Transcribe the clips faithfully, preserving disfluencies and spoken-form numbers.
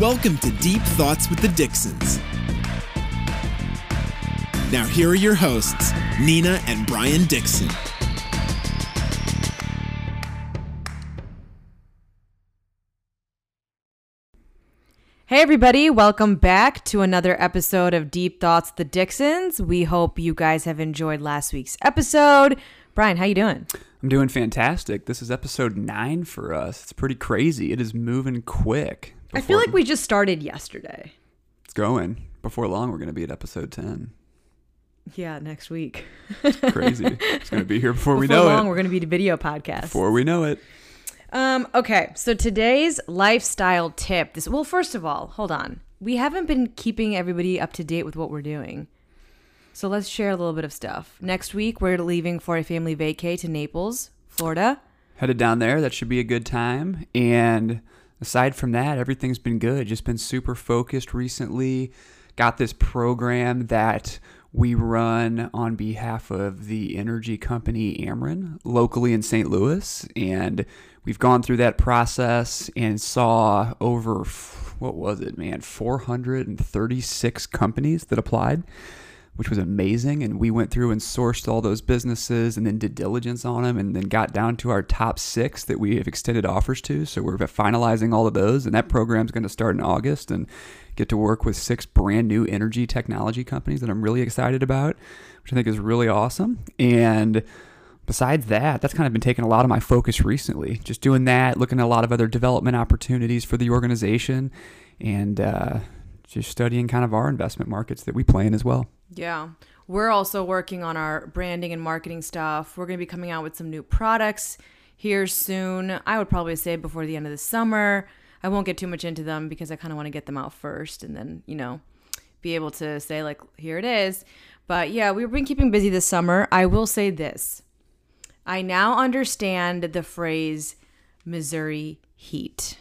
Welcome to Deep Thoughts with the Dixons. Now here are your hosts, Nina and Brian Dixon. Hey everybody, welcome back to another episode of Deep Thoughts with the Dixons. We hope you guys have enjoyed last week's episode. Brian, how you doing? I'm doing fantastic. This is episode nine for us. It's pretty crazy. It is moving quick. Before, I feel like we just started yesterday. It's going. Before long, we're going to be at episode ten. Yeah, next week. It's crazy. It's going to be here before, before we know long, it. Before long, we're going to be the video podcast. Before we know it. Um, okay, so today's lifestyle tip. This well, first of all, hold on. We haven't been keeping everybody up to date with what we're doing. So let's share a little bit of stuff. Next week, we're leaving for a family vacay to Naples, Florida. Headed down there. That should be a good time. And aside from that, everything's been good. Just been super focused recently. Got this program that we run on behalf of the energy company Ameren, locally in Saint Louis. And we've gone through that process and saw over, what was it, man, four hundred thirty-six companies that applied, which was amazing. And we went through and sourced all those businesses and then did diligence on them and then got down to our top six that we have extended offers to. So we're finalizing all of those. And that program's going to start in August and get to work with six brand new energy technology companies that I'm really excited about, which I think is really awesome. And besides that, that's kind of been taking a lot of my focus recently. Just doing that, looking at a lot of other development opportunities for the organization and uh, just studying kind of our investment markets that we play in as well. Yeah. We're also working on our branding and marketing stuff. We're going to be coming out with some new products here soon. I would probably say before the end of the summer. I won't get too much into them because I kind of want to get them out first and then, you know, be able to say like, here it is. But yeah, we've been keeping busy this summer. I will say this. I now understand the phrase Missouri heat.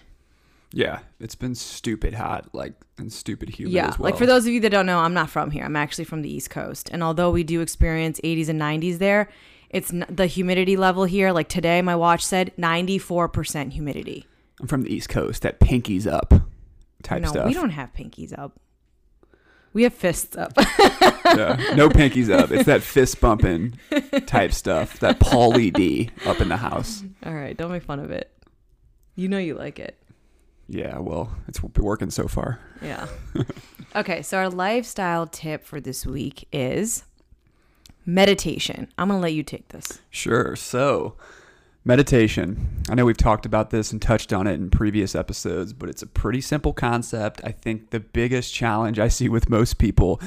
Yeah, it's been stupid hot, like, and stupid humid yeah, as well. Yeah, like for those of you that don't know, I'm not from here. I'm actually from the East Coast. And although we do experience eighties and nineties there, it's n- the humidity level here. Like today, my watch said ninety-four percent humidity. I'm from the East Coast. That pinkies up type no, stuff. No, we don't have pinkies up. We have fists up. yeah, no pinkies up. It's that fist bumping type stuff. That Pauly D up in the house. All right, don't make fun of it. You know you like it. Yeah, well, it's been working so far. Yeah. Okay, so our lifestyle tip for this week is meditation. I'm going to let you take this. Sure. So, meditation. I know we've talked about this and touched on it in previous episodes, but it's a pretty simple concept. I think the biggest challenge I see with most people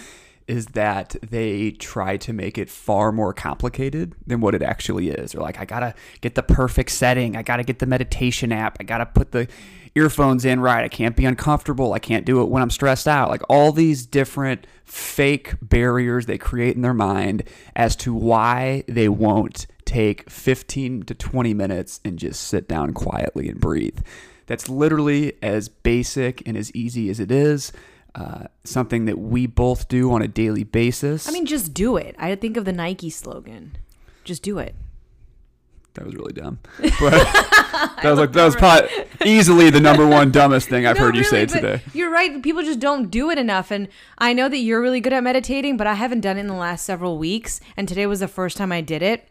is that they try to make it far more complicated than what it actually is. They're like, I gotta get the perfect setting. I gotta get the meditation app. I gotta put the earphones in right. I can't be uncomfortable. I can't do it when I'm stressed out. Like all these different fake barriers they create in their mind as to why they won't take fifteen to twenty minutes and just sit down quietly and breathe. That's literally as basic and as easy as it is. Uh, something that we both do on a daily basis. I mean, just do it. I think of the Nike slogan, just do it. That was really dumb. But that was like that was probably easily the number one dumbest thing I've no, heard you really, say today. You're right. People just don't do it enough. And I know that you're really good at meditating, but I haven't done it in the last several weeks. And today was the first time I did it.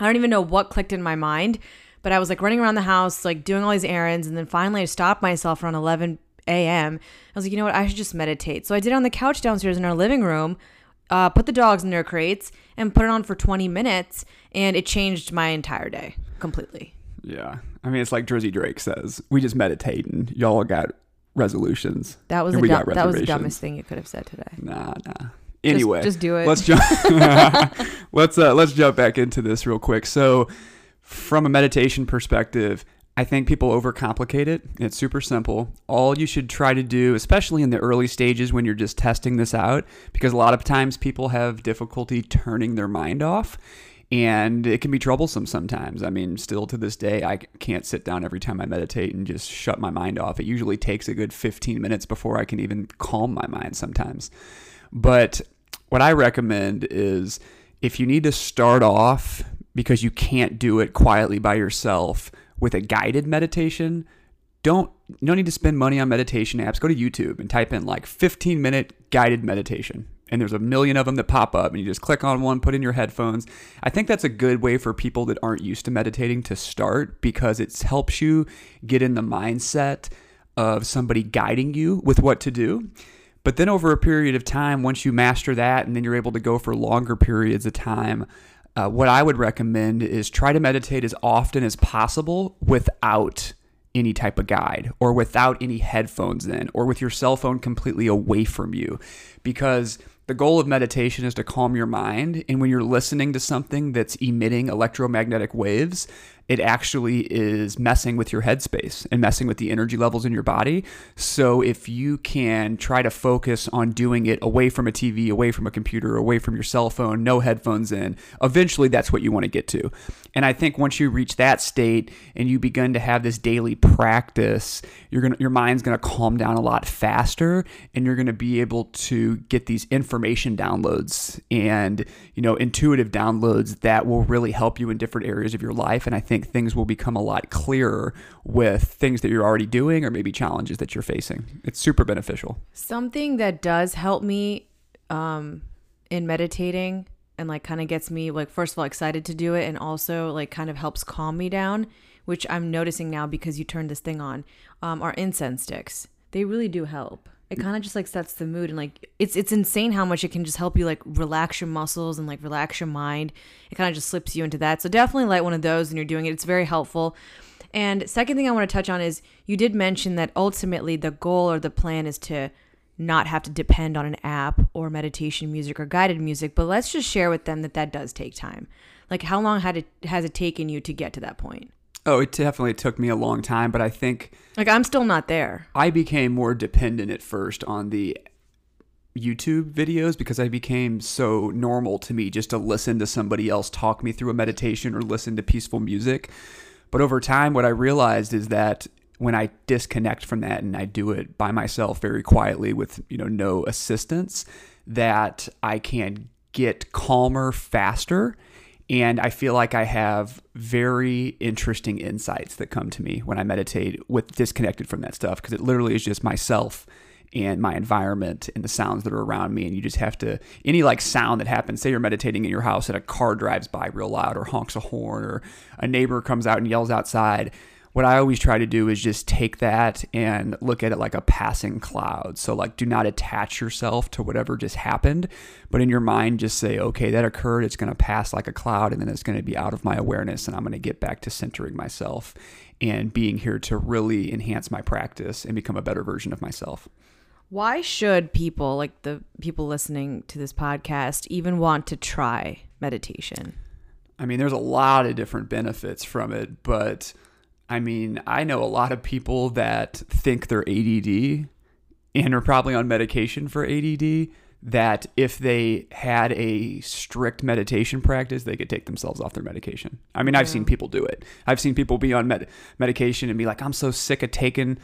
I don't even know what clicked in my mind, but I was like running around the house, like doing all these errands. And then finally I stopped myself around eleven a.m. I was like, you know what? I should just meditate. So I did it on the couch downstairs in our living room, uh, put the dogs in their crates and put it on for twenty minutes. And it changed my entire day completely. Yeah. I mean, it's like Drizzy Drake says, we just meditate and y'all got resolutions. That was, the, dumb, that was the dumbest thing you could have said today. Nah, nah. Anyway, just, just do it. Let's jump. let's, uh, let's jump back into this real quick. So from a meditation perspective, I think people overcomplicate it. It's super simple. All you should try to do, especially in the early stages when you're just testing this out, because a lot of times people have difficulty turning their mind off, and it can be troublesome sometimes. I mean, still to this day, I can't sit down every time I meditate and just shut my mind off. It usually takes a good fifteen minutes before I can even calm my mind sometimes. But what I recommend is if you need to start off because you can't do it quietly by yourself, with a guided meditation, don't You don't need to spend money on meditation apps. Go to YouTube and type in like fifteen minute guided meditation. And there's a million of them that pop up, and you just click on one, put in your headphones. I think that's a good way for people that aren't used to meditating to start, because it helps you get in the mindset of somebody guiding you with what to do. But then over a period of time, once you master that and then you're able to go for longer periods of time, uh, what I would recommend is try to meditate as often as possible without any type of guide or without any headphones in or with your cell phone completely away from you, because the goal of meditation is to calm your mind. And when you're listening to something that's emitting electromagnetic waves, it actually is messing with your headspace and messing with the energy levels in your body. So if you can try to focus on doing it away from a T V, away from a computer, away from your cell phone, no headphones in, eventually that's what you want to get to. And I think once you reach that state and you begin to have this daily practice, you're gonna, your mind's going to calm down a lot faster, and you're going to be able to get these information downloads and, you know, intuitive downloads that will really help you in different areas of your life. And I think things will become a lot clearer with things that you're already doing or maybe challenges that you're facing. It's super beneficial. Something that does help me um, in meditating and like kind of gets me like, first of all, excited to do it, and also like kind of helps calm me down, which I'm noticing now because you turned this thing on, um, are incense sticks. They really do help. It kind of just like sets the mood, and like it's it's insane how much it can just help you like relax your muscles and like relax your mind. It kind of just slips you into that. So definitely light one of those when you're doing it. It's very helpful. And second thing I want to touch on is you did mention that ultimately the goal or the plan is to not have to depend on an app or meditation music or guided music, but let's just share with them that that does take time. Like how long had it has it taken you to get to that point? Oh, it definitely took me a long time, but I think... Like, I'm still not there. I became more dependent at first on the YouTube videos because I became so normal to me just to listen to somebody else talk me through a meditation or listen to peaceful music. But over time, what I realized is that when I disconnect from that and I do it by myself very quietly with, you know, no assistance, that I can get calmer faster. And I feel like I have very interesting insights that come to me when I meditate with disconnected from that stuff, because it literally is just myself and my environment and the sounds that are around me. And you just have to, any like sound that happens, say you're meditating in your house and a car drives by real loud or honks a horn or a neighbor comes out and yells outside. What I always try to do is just take that and look at it like a passing cloud. So like, do not attach yourself to whatever just happened, but in your mind, just say, okay, that occurred. It's going to pass like a cloud, and then it's going to be out of my awareness, and I'm going to get back to centering myself and being here to really enhance my practice and become a better version of myself. Why should people, like the people listening to this podcast, even want to try meditation? I mean, there's a lot of different benefits from it, but... I mean, I know a lot of people that think they're A D D and are probably on medication for A D D, that if they had a strict meditation practice, they could take themselves off their medication. I mean, yeah. I've seen people do it. I've seen people be on med- medication and be like, I'm so sick of taking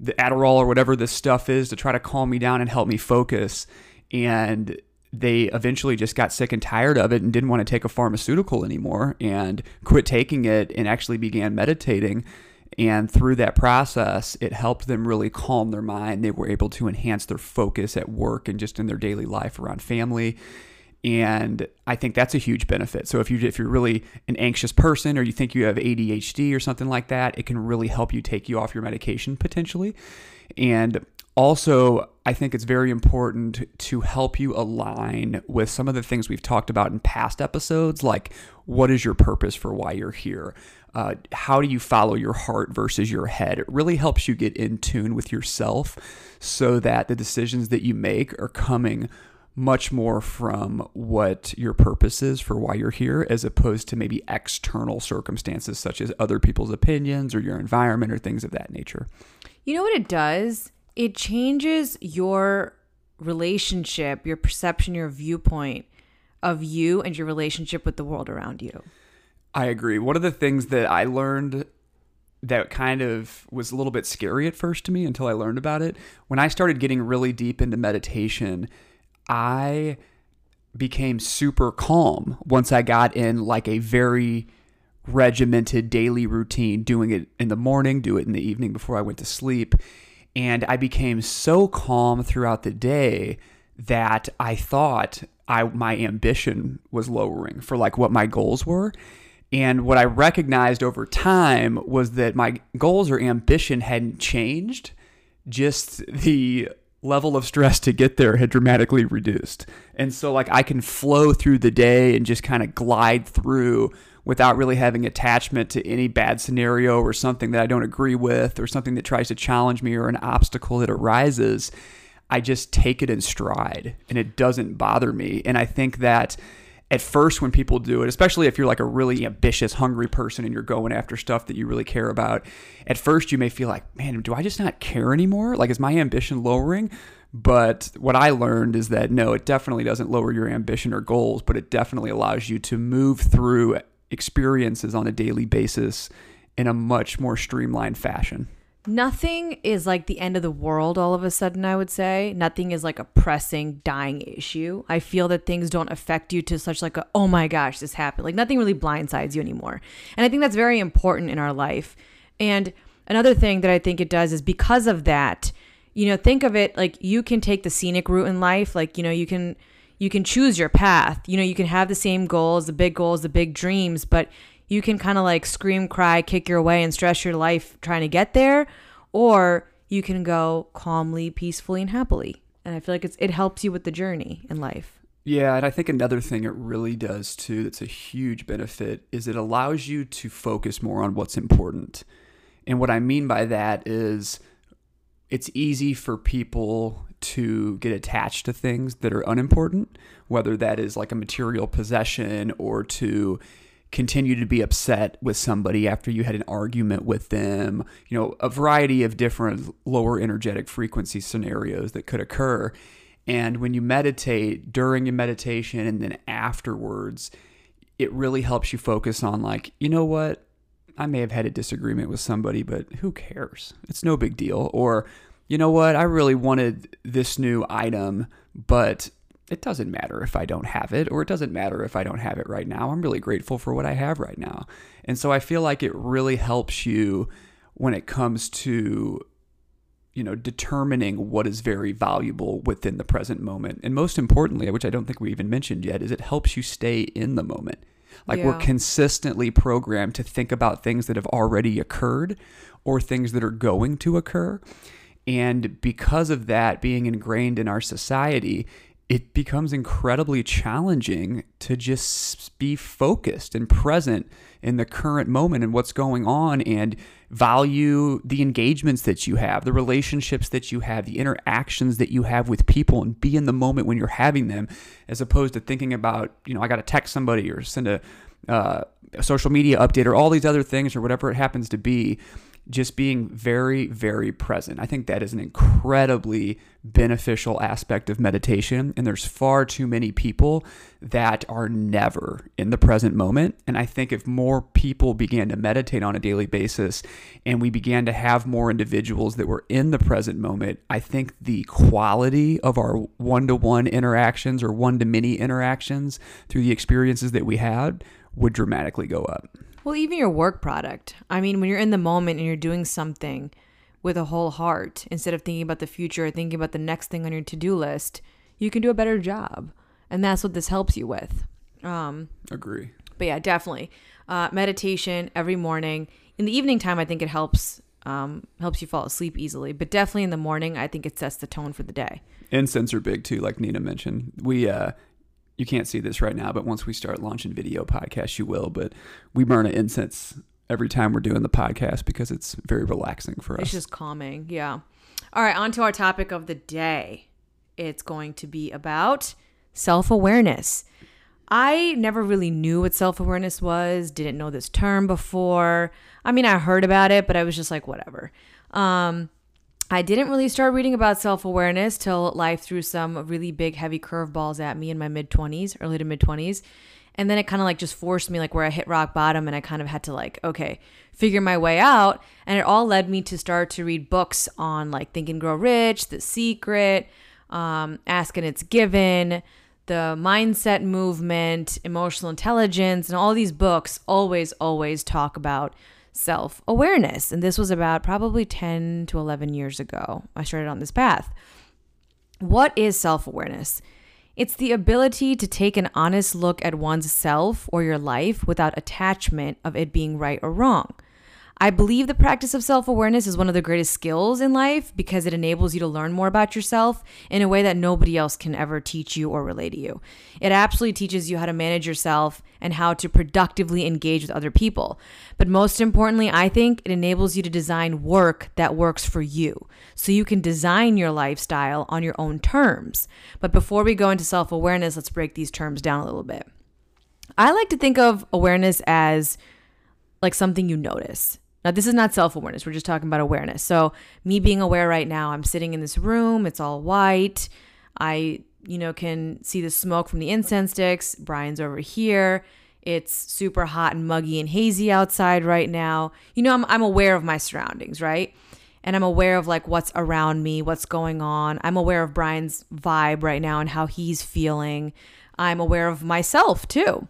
the Adderall or whatever this stuff is to try to calm me down and help me focus. And they eventually just got sick and tired of it and didn't want to take a pharmaceutical anymore and quit taking it and actually began meditating. And through that process, it helped them really calm their mind. They were able to enhance their focus at work and just in their daily life around family. And I think that's a huge benefit. So if you if you're really an anxious person or you think you have A D H D or something like that, it can really help you take you off your medication potentially. And also, I think it's very important to help you align with some of the things we've talked about in past episodes, like what is your purpose for why you're here? Uh, how do you follow your heart versus your head? It really helps you get in tune with yourself so that the decisions that you make are coming much more from what your purpose is for why you're here, as opposed to maybe external circumstances such as other people's opinions or your environment or things of that nature. You know what it does? It changes your relationship, your perception, your viewpoint of you and your relationship with the world around you. I agree. One of the things that I learned that kind of was a little bit scary at first to me until I learned about it, when I started getting really deep into meditation, I became super calm once I got in like a very regimented daily routine, doing it in the morning, do it in the evening before I went to sleep. And I became so calm throughout the day that I thought I my ambition was lowering for like what my goals were. And what I recognized over time was that my goals or ambition hadn't changed, just the level of stress to get there had dramatically reduced. And so like I can flow through the day and just kind of glide through without really having attachment to any bad scenario or something that I don't agree with or something that tries to challenge me or an obstacle that arises. I just take it in stride and it doesn't bother me. And I think that at first when people do it, especially if you're like a really ambitious, hungry person and you're going after stuff that you really care about, at first you may feel like, man, do I just not care anymore? Like, is my ambition lowering? But what I learned is that no, it definitely doesn't lower your ambition or goals, but it definitely allows you to move through experiences on a daily basis in a much more streamlined fashion. Nothing is like the end of the world all of a sudden, I would say. Nothing is like a pressing, dying issue. I feel that things don't affect you to such like a, oh my gosh, this happened. Like nothing really blindsides you anymore. And I think that's very important in our life. And another thing that I think it does is because of that, you know, think of it like you can take the scenic route in life. Like, you know, you can you can choose your path. You know, you can have the same goals, the big goals, the big dreams, but you can kind of like scream, cry, kick your way and stress your life trying to get there. Or you can go calmly, peacefully, and happily. And I feel like it's it helps you with the journey in life. Yeah, and I think another thing it really does too that's a huge benefit is it allows you to focus more on what's important. And what I mean by that is it's easy for people to get attached to things that are unimportant, whether that is like a material possession or to continue to be upset with somebody after you had an argument with them, you know, a variety of different lower energetic frequency scenarios that could occur. And when you meditate, during your meditation and then afterwards, it really helps you focus on like, you know what, I may have had a disagreement with somebody, but who cares? It's no big deal. Or, you know what, I really wanted this new item, but it doesn't matter if I don't have it, or it doesn't matter if I don't have it right now. I'm really grateful for what I have right now. And so I feel like it really helps you when it comes to, you know, determining what is very valuable within the present moment. And most importantly, which I don't think we even mentioned yet, is it helps you stay in the moment. Like yeah. We're consistently programmed to think about things that have already occurred or things that are going to occur. And because of that being ingrained in our society, it becomes incredibly challenging to just be focused and present in the current moment and what's going on and value the engagements that you have, the relationships that you have, the interactions that you have with people, and be in the moment when you're having them, as opposed to thinking about, you know, I got to text somebody or send a, uh, a social media update or all these other things or whatever it happens to be. Just being very, very present. I think that is an incredibly beneficial aspect of meditation. And there's far too many people that are never in the present moment. And I think if more people began to meditate on a daily basis and we began to have more individuals that were in the present moment, I think the quality of our one-to-one interactions or one-to-many interactions through the experiences that we had would dramatically go up. Well, even your work product. I mean, when you're in the moment and you're doing something with a whole heart, instead of thinking about the future or thinking about the next thing on your to-do list, you can do a better job. And that's what this helps you with. Um, Agree. But yeah, definitely. Uh, meditation every morning. In the evening time, I think it helps um, helps you fall asleep easily. But definitely in the morning, I think it sets the tone for the day. Incense are big too, like Nina mentioned. We... uh You can't see this right now, but once we start launching video podcasts, you will. But we burn an incense every time we're doing the podcast because it's very relaxing for us. It's just calming. Yeah. All right. On to our topic of the day. It's going to be about self-awareness. I never really knew what self-awareness was. Didn't know this term before. I mean, I heard about it, but I was just like, whatever. Um, I didn't really start reading about self-awareness till life threw some really big, heavy curveballs at me in my mid-twenties, early to mid-twenties. And then it kind of like just forced me like where I hit rock bottom and I kind of had to like, okay, figure my way out. And it all led me to start to read books on like Think and Grow Rich, The Secret, um, Ask and It's Given, the mindset movement, emotional intelligence, and all these books always, always talk about self-awareness. And this was about probably ten to eleven years ago. I started on this path. What is self-awareness? It's the ability to take an honest look at one's self or your life without attachment of it being right or wrong. I believe the practice of self-awareness is one of the greatest skills in life because it enables you to learn more about yourself in a way that nobody else can ever teach you or relay to you. It absolutely teaches you how to manage yourself and how to productively engage with other people. But most importantly, I think it enables you to design work that works for you, so you can design your lifestyle on your own terms. But before we go into self-awareness, let's break these terms down a little bit. I like to think of awareness as like something you notice. Now, this is not self-awareness. We're just talking about awareness. So me being aware right now, I'm sitting in this room. It's all white. I, you know, can see the smoke from the incense sticks. Brian's over here. It's super hot and muggy and hazy outside right now. You know, I'm, I'm aware of my surroundings, right? And I'm aware of like what's around me, what's going on. I'm aware of Brian's vibe right now and how he's feeling. I'm aware of myself too.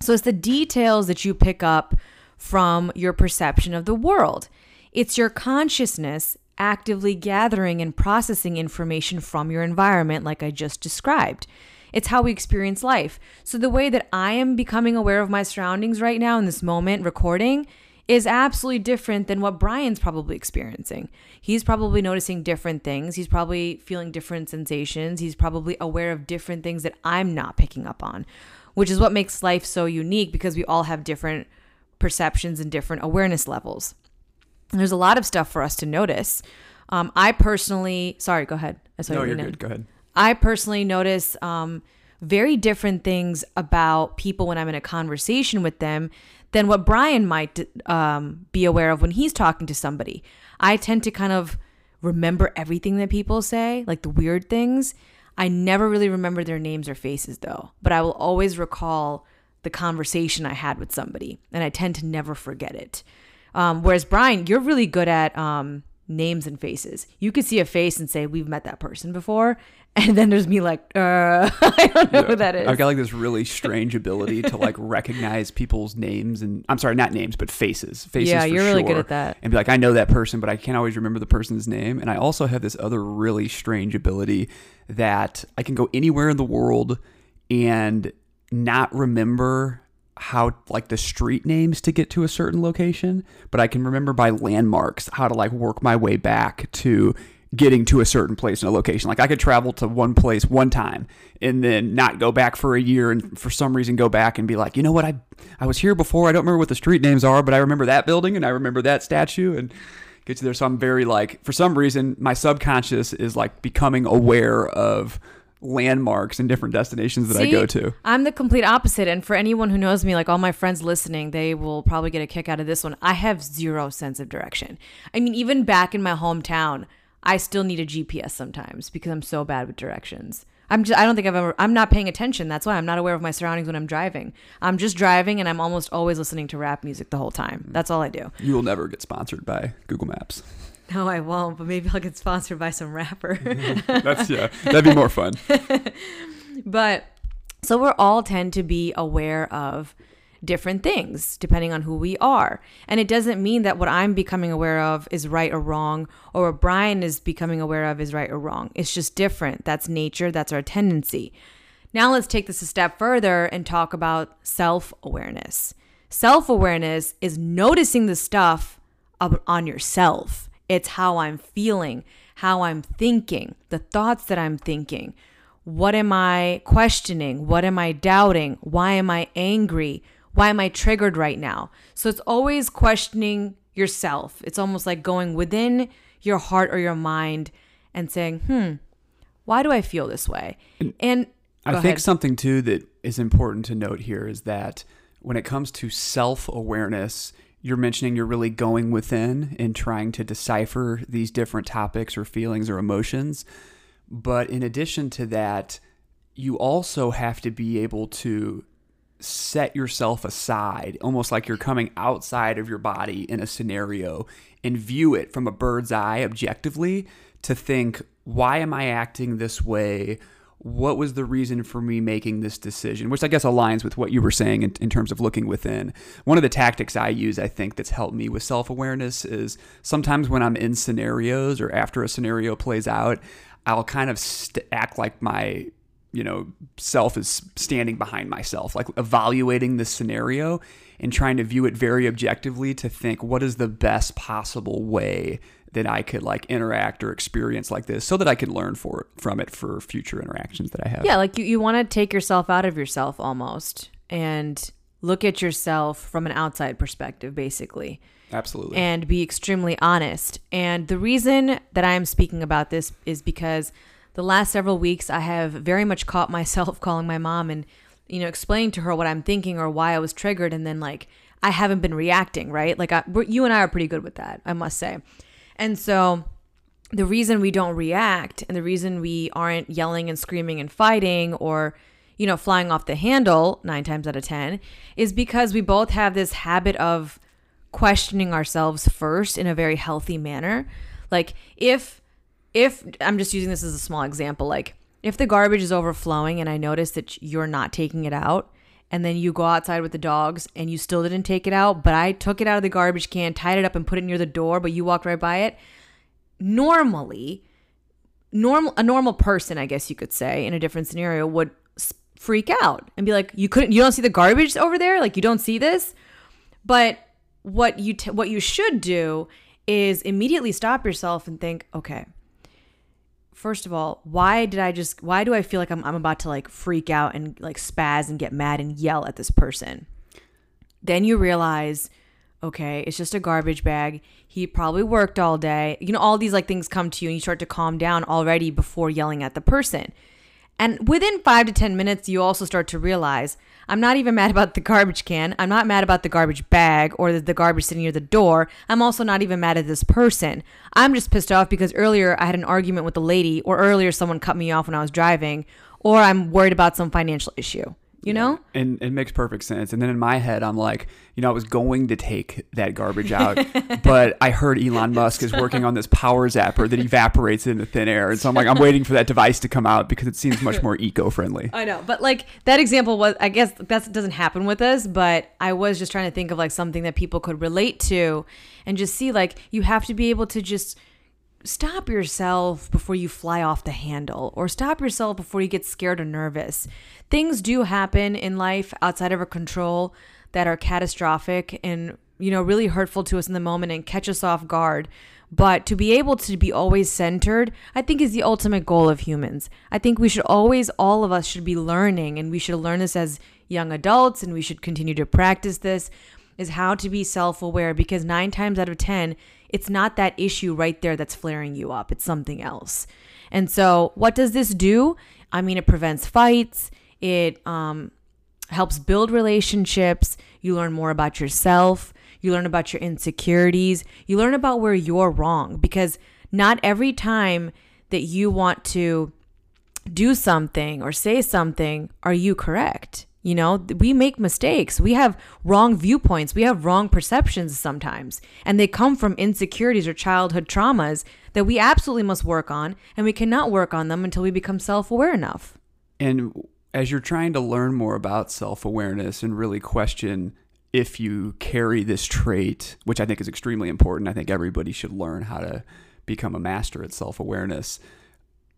So it's the details that you pick up from your perception of the world. It's your consciousness actively gathering and processing information from your environment, like I just described. It's how we experience life. So the way that I am becoming aware of my surroundings right now in this moment recording is absolutely different than what Brian's probably experiencing. He's probably noticing different things. He's probably feeling different sensations. He's probably aware of different things that I'm not picking up on, which is what makes life so unique, because we all have different perceptions and different awareness levels. And there's a lot of stuff for us to notice. Um, I personally, sorry, go ahead. I saw no, you're good. Go ahead. I personally notice um, very different things about people when I'm in a conversation with them than what Brian might um, be aware of when he's talking to somebody. I tend to kind of remember everything that people say, like the weird things. I never really remember their names or faces though, but I will always recall the conversation I had with somebody, and I tend to never forget it. Um, whereas Brian, you're really good at um, names and faces. You could see a face and say, we've met that person before. And then there's me like, uh, I don't know yeah. who that is. I've got like this really strange ability to like recognize people's names and I'm sorry, not names, but faces. Faces yeah, you're for really sure, good at that. And be like, I know that person, but I can't always remember the person's name. And I also have this other really strange ability that I can go anywhere in the world and not remember how like the street names to get to a certain location, but I can remember by landmarks how to like work my way back to getting to a certain place in a location. Like I could travel to one place one time and then not go back for a year and for some reason go back and be like, you know what, I I was here before. I don't remember what the street names are, but I remember that building and I remember that statue and get you there. So I'm very like, for some reason, my subconscious is like becoming aware of landmarks and different destinations that See, I go to. I'm the complete opposite. And for anyone who knows me, like all my friends listening, they will probably get a kick out of this one. I have zero sense of direction. I mean, even back in my hometown, I still need a G P S sometimes because I'm so bad with directions. I'm just, I don't think I've ever, I'm not paying attention. That's why I'm not aware of my surroundings when I'm driving. I'm just driving and I'm almost always listening to rap music the whole time. That's all I do. You will never get sponsored by Google Maps. No, I won't, but maybe I'll get sponsored by some rapper. That's, yeah, that'd be more fun. But so we're all tend to be aware of different things depending on who we are. And it doesn't mean that what I'm becoming aware of is right or wrong, or what Brian is becoming aware of is right or wrong. It's just different. That's nature. That's our tendency. Now let's take this a step further and talk about self-awareness. Self-awareness is noticing the stuff on yourself. It's how I'm feeling, how I'm thinking, the thoughts that I'm thinking. What am I questioning? What am I doubting? Why am I angry? Why am I triggered right now? So it's always questioning yourself. It's almost like going within your heart or your mind and saying, hmm, why do I feel this way? And, and I think ahead. Something too that is important to note here is that when it comes to self-awareness, you're mentioning you're really going within and trying to decipher these different topics or feelings or emotions. But in addition to that, you also have to be able to set yourself aside, almost like you're coming outside of your body in a scenario and view it from a bird's eye objectively to think, why am I acting this way? what was the reason for me making this decision, which I guess aligns with what you were saying in, in terms of looking within. One of the tactics I use, I think, that's helped me with self-awareness is sometimes when I'm in scenarios or after a scenario plays out, I'll kind of st- act like my, you know, self is standing behind myself, like evaluating the scenario and trying to view it very objectively to think what is the best possible way that I could like interact or experience like this so that I could learn for, from it for future interactions that I have. Yeah, like you, you want to take yourself out of yourself almost and look at yourself from an outside perspective, basically. Absolutely. And be extremely honest. And the reason that I am speaking about this is because the last several weeks I have very much caught myself calling my mom and, you know, explaining to her what I'm thinking or why I was triggered. And then like, I haven't been reacting, right? Like I, we're, you and I are pretty good with that, I must say. And so the reason we don't react and the reason we aren't yelling and screaming and fighting or, you know, flying off the handle nine times out of ten is because we both have this habit of questioning ourselves first in a very healthy manner. Like if, if I'm just using this as a small example, like if the garbage is overflowing and I notice that you're not taking it out, and then you go outside with the dogs and you still didn't take it out, but I took it out of the garbage can, tied it up and put it near the door, but you walked right by it. Normally, normal a normal person, I guess you could say, in a different scenario would freak out and be like, you couldn't, you don't see the garbage over there? Like you don't see this? But what you t- what you should do is immediately stop yourself and think, okay, first of all, why did I just, why do I feel like I'm I'm about to like freak out and like spaz and get mad and yell at this person? Then you realize, okay, it's just a garbage bag. He probably worked all day. You know, all these like things come to you and you start to calm down already before yelling at the person. And within five to ten minutes, you also start to realize, I'm not even mad about the garbage can. I'm not mad about the garbage bag or the, the garbage sitting near the door. I'm also not even mad at this person. I'm just pissed off because earlier I had an argument with a lady, or earlier someone cut me off when I was driving, or I'm worried about some financial issue. You know? Yeah. And it makes perfect sense. And then in my head, I'm like, you know, I was going to take that garbage out, but I heard Elon Musk is working on this power zapper that evaporates into thin air. And so I'm like, I'm waiting for that device to come out because it seems much more eco-friendly. I know. But like that example was, I guess that doesn't happen with us, but I was just trying to think of like something that people could relate to and just see like you have to be able to just stop yourself before you fly off the handle, or stop yourself before you get scared or nervous. Things do happen in life outside of our control that are catastrophic and, you know, really hurtful to us in the moment and catch us off guard. But to be able to be always centered, I think is the ultimate goal of humans. I think we should always, all of us should be learning, and we should learn this as young adults, and we should continue to practice this, is how to be self-aware, because nine times out of ten, it's not that issue right there that's flaring you up. It's something else. And so what does this do? I mean, it prevents fights. It um, helps build relationships. You learn more about yourself. You learn about your insecurities. You learn about where you're wrong, because not every time that you want to do something or say something are you correct. You know, we make mistakes. We have wrong viewpoints. We have wrong perceptions sometimes. And they come from insecurities or childhood traumas that we absolutely must work on. And we cannot work on them until we become self-aware enough. And as you're trying to learn more about self-awareness and really question if you carry this trait, which I think is extremely important. I think everybody should learn how to become a master at self-awareness.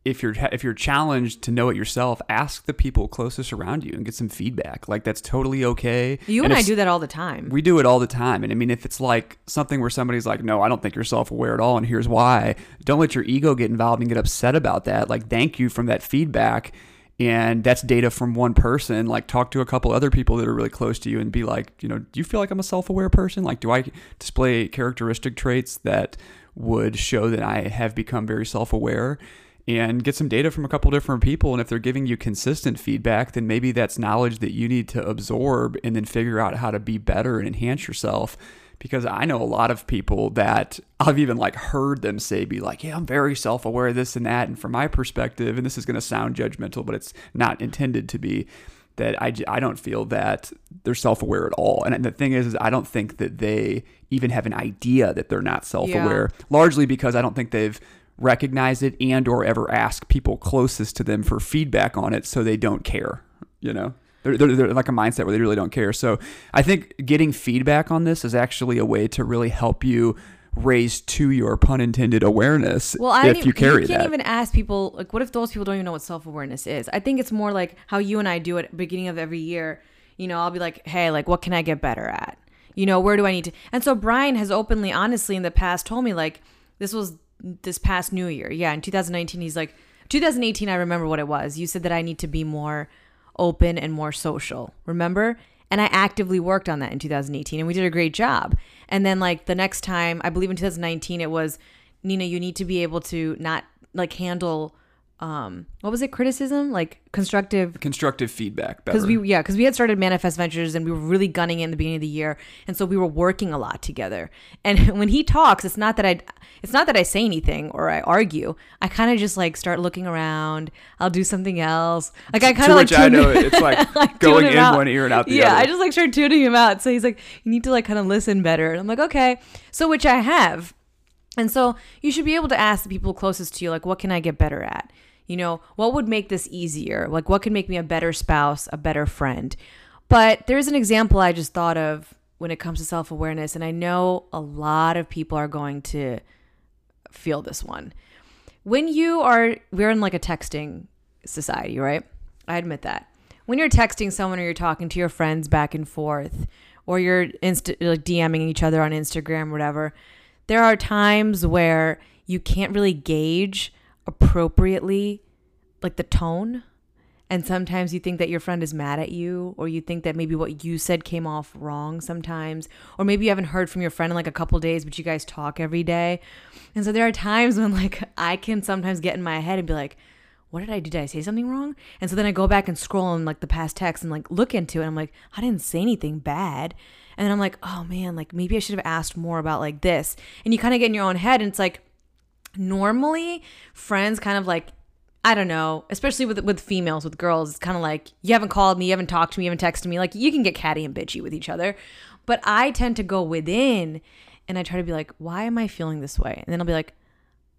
If you're if you're challenged to know it yourself, ask the people closest around you and get some feedback. Like, that's totally okay. You and, and I do that all the time. We do it all the time. And I mean, if it's like something where somebody's like, no, I don't think you're self-aware at all, and here's why. Don't let your ego get involved and get upset about that. Like, thank you from that feedback. And that's data from one person. Like, talk to a couple other people that are really close to you and be like, you know, do you feel like I'm a self-aware person? Like, do I display characteristic traits that would show that I have become very self-aware? And get some data from a couple different people. And if they're giving you consistent feedback, then maybe that's knowledge that you need to absorb and then figure out how to be better and enhance yourself. Because I know a lot of people that I've even like heard them say, be like, yeah, I'm very self-aware of this and that. And from my perspective, and this is going to sound judgmental, but it's not intended to be, that I, I don't feel that they're self-aware at all. And the thing is, is I don't think that they even have an idea that they're not self-aware, yeah. Largely because I don't think they've recognize it and or ever ask people closest to them for feedback on it, so they don't care, you know? They're, they're, they're like a mindset where they really don't care. So I think getting feedback on this is actually a way to really help you raise to your, pun intended, awareness. Well, I if you carry you can't that. even ask people, like, what if those people don't even know what self-awareness is? I think it's more like how you and I do at the beginning of every year. You know, I'll be like, hey, like, what can I get better at? You know, where do I need to? And so Brian has openly, honestly, in the past told me, like, this was this past New Year. Yeah, in two thousand nineteen, he's like, two thousand eighteen, I remember what it was. You said that I need to be more open and more social, remember? And I actively worked on that in two thousand eighteen, and we did a great job. And then, like, the next time, I believe in two thousand nineteen, it was, Nina, you need to be able to not, like, handle, um, what was it, criticism? Like, constructive... Constructive feedback better. Cause we, yeah, because we had started Manifest Ventures, and we were really gunning it in the beginning of the year, and so we were working a lot together. And when he talks, it's not that I... It's not that I say anything or I argue. I kind of just like start looking around. I'll do something else. Like I kind of like. Which I know it's like, like going in out. one ear and out the yeah, other. Yeah, I just like start tuning him out. So he's like, you need to like kind of listen better. And I'm like, okay. So which I have, and so you should be able to ask the people closest to you, like, what can I get better at? You know, what would make this easier? Like, what could make me a better spouse, a better friend? But there's an example I just thought of when it comes to self-awareness, and I know a lot of people are going to feel this one. When you are, we're in like a texting society, right? I admit that. When you're texting someone or you're talking to your friends back and forth, or you're insta- like DMing each other on Instagram, whatever, there are times where you can't really gauge appropriately like the tone. And sometimes you think that your friend is mad at you, or you think that maybe what you said came off wrong sometimes, or maybe you haven't heard from your friend in like a couple days, but you guys talk every day. And so there are times when like I can sometimes get in my head and be like, what did I do? Did I say something wrong? And so then I go back and scroll on like the past text and like look into it. And I'm like, I didn't say anything bad. And then I'm like, oh man, like maybe I should have asked more about like this. And you kind of get in your own head, and it's like, normally friends kind of like, I don't know, especially with with females, with girls, it's kind of like, you haven't called me, you haven't talked to me, you haven't texted me. Like, you can get catty and bitchy with each other. But I tend to go within, and I try to be like, why am I feeling this way? And then I'll be like,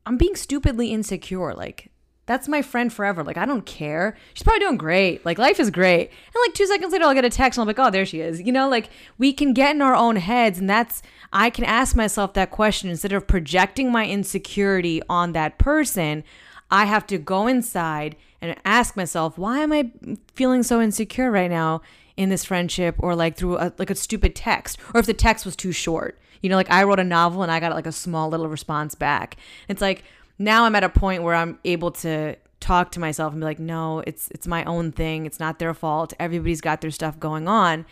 I'm being stupidly insecure. Like, that's my friend forever. Like, I don't care. She's probably doing great. Like, life is great. And like two seconds later, I'll get a text, and I'm like, oh, there she is. You know, like, we can get in our own heads, and that's, I can ask myself that question instead of projecting my insecurity on that person. I have to go inside and ask myself, why am I feeling so insecure right now in this friendship, or like through a, like a stupid text, or if the text was too short. You know, like I wrote a novel and I got like a small little response back. It's like, now I'm at a point where I'm able to talk to myself and be like, no, it's it's my own thing. It's not their fault. Everybody's got their stuff going on.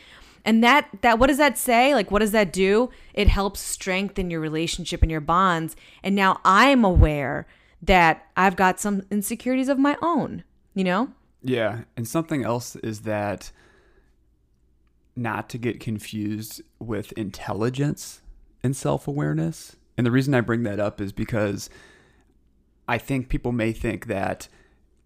And that that what does that say? Like, what does that do? It helps strengthen your relationship and your bonds. And now I'm aware that I've got some insecurities of my own, you know? Yeah. And something else is that, not to get confused with intelligence and self-awareness. And the reason I bring that up is because I think people may think that,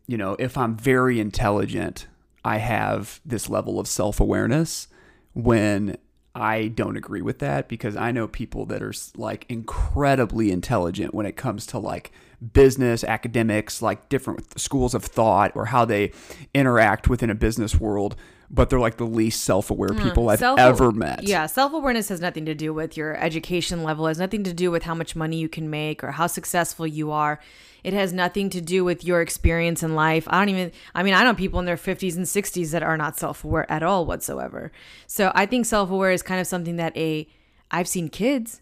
you know, if I'm very intelligent, I have this level of self-awareness, when I don't agree with that, because I know people that are like incredibly intelligent when it comes to like business, academics, like different schools of thought or how they interact within a business world, but they're like the least self-aware mm. people I've Self- ever met. Yeah, self-awareness has nothing to do with your education level. It has nothing to do with how much money you can make or how successful you are. It has nothing to do with your experience in life. I don't even, I mean, I know people in their fifties and sixties that are not self-aware at all whatsoever. So I think self-aware is kind of something that a, I've seen kids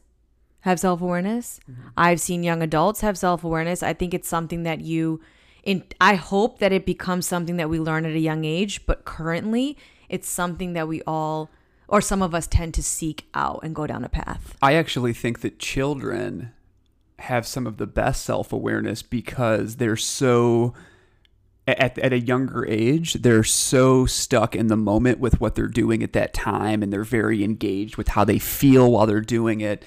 have self-awareness. Mm-hmm. I've seen young adults have self-awareness. I think it's something that you, in, I hope that it becomes something that we learn at a young age, but currently it's something that we all, or some of us tend to seek out and go down a path. I actually think that children have some of the best self-awareness because they're so, at at a younger age, they're so stuck in the moment with what they're doing at that time, and they're very engaged with how they feel while they're doing it.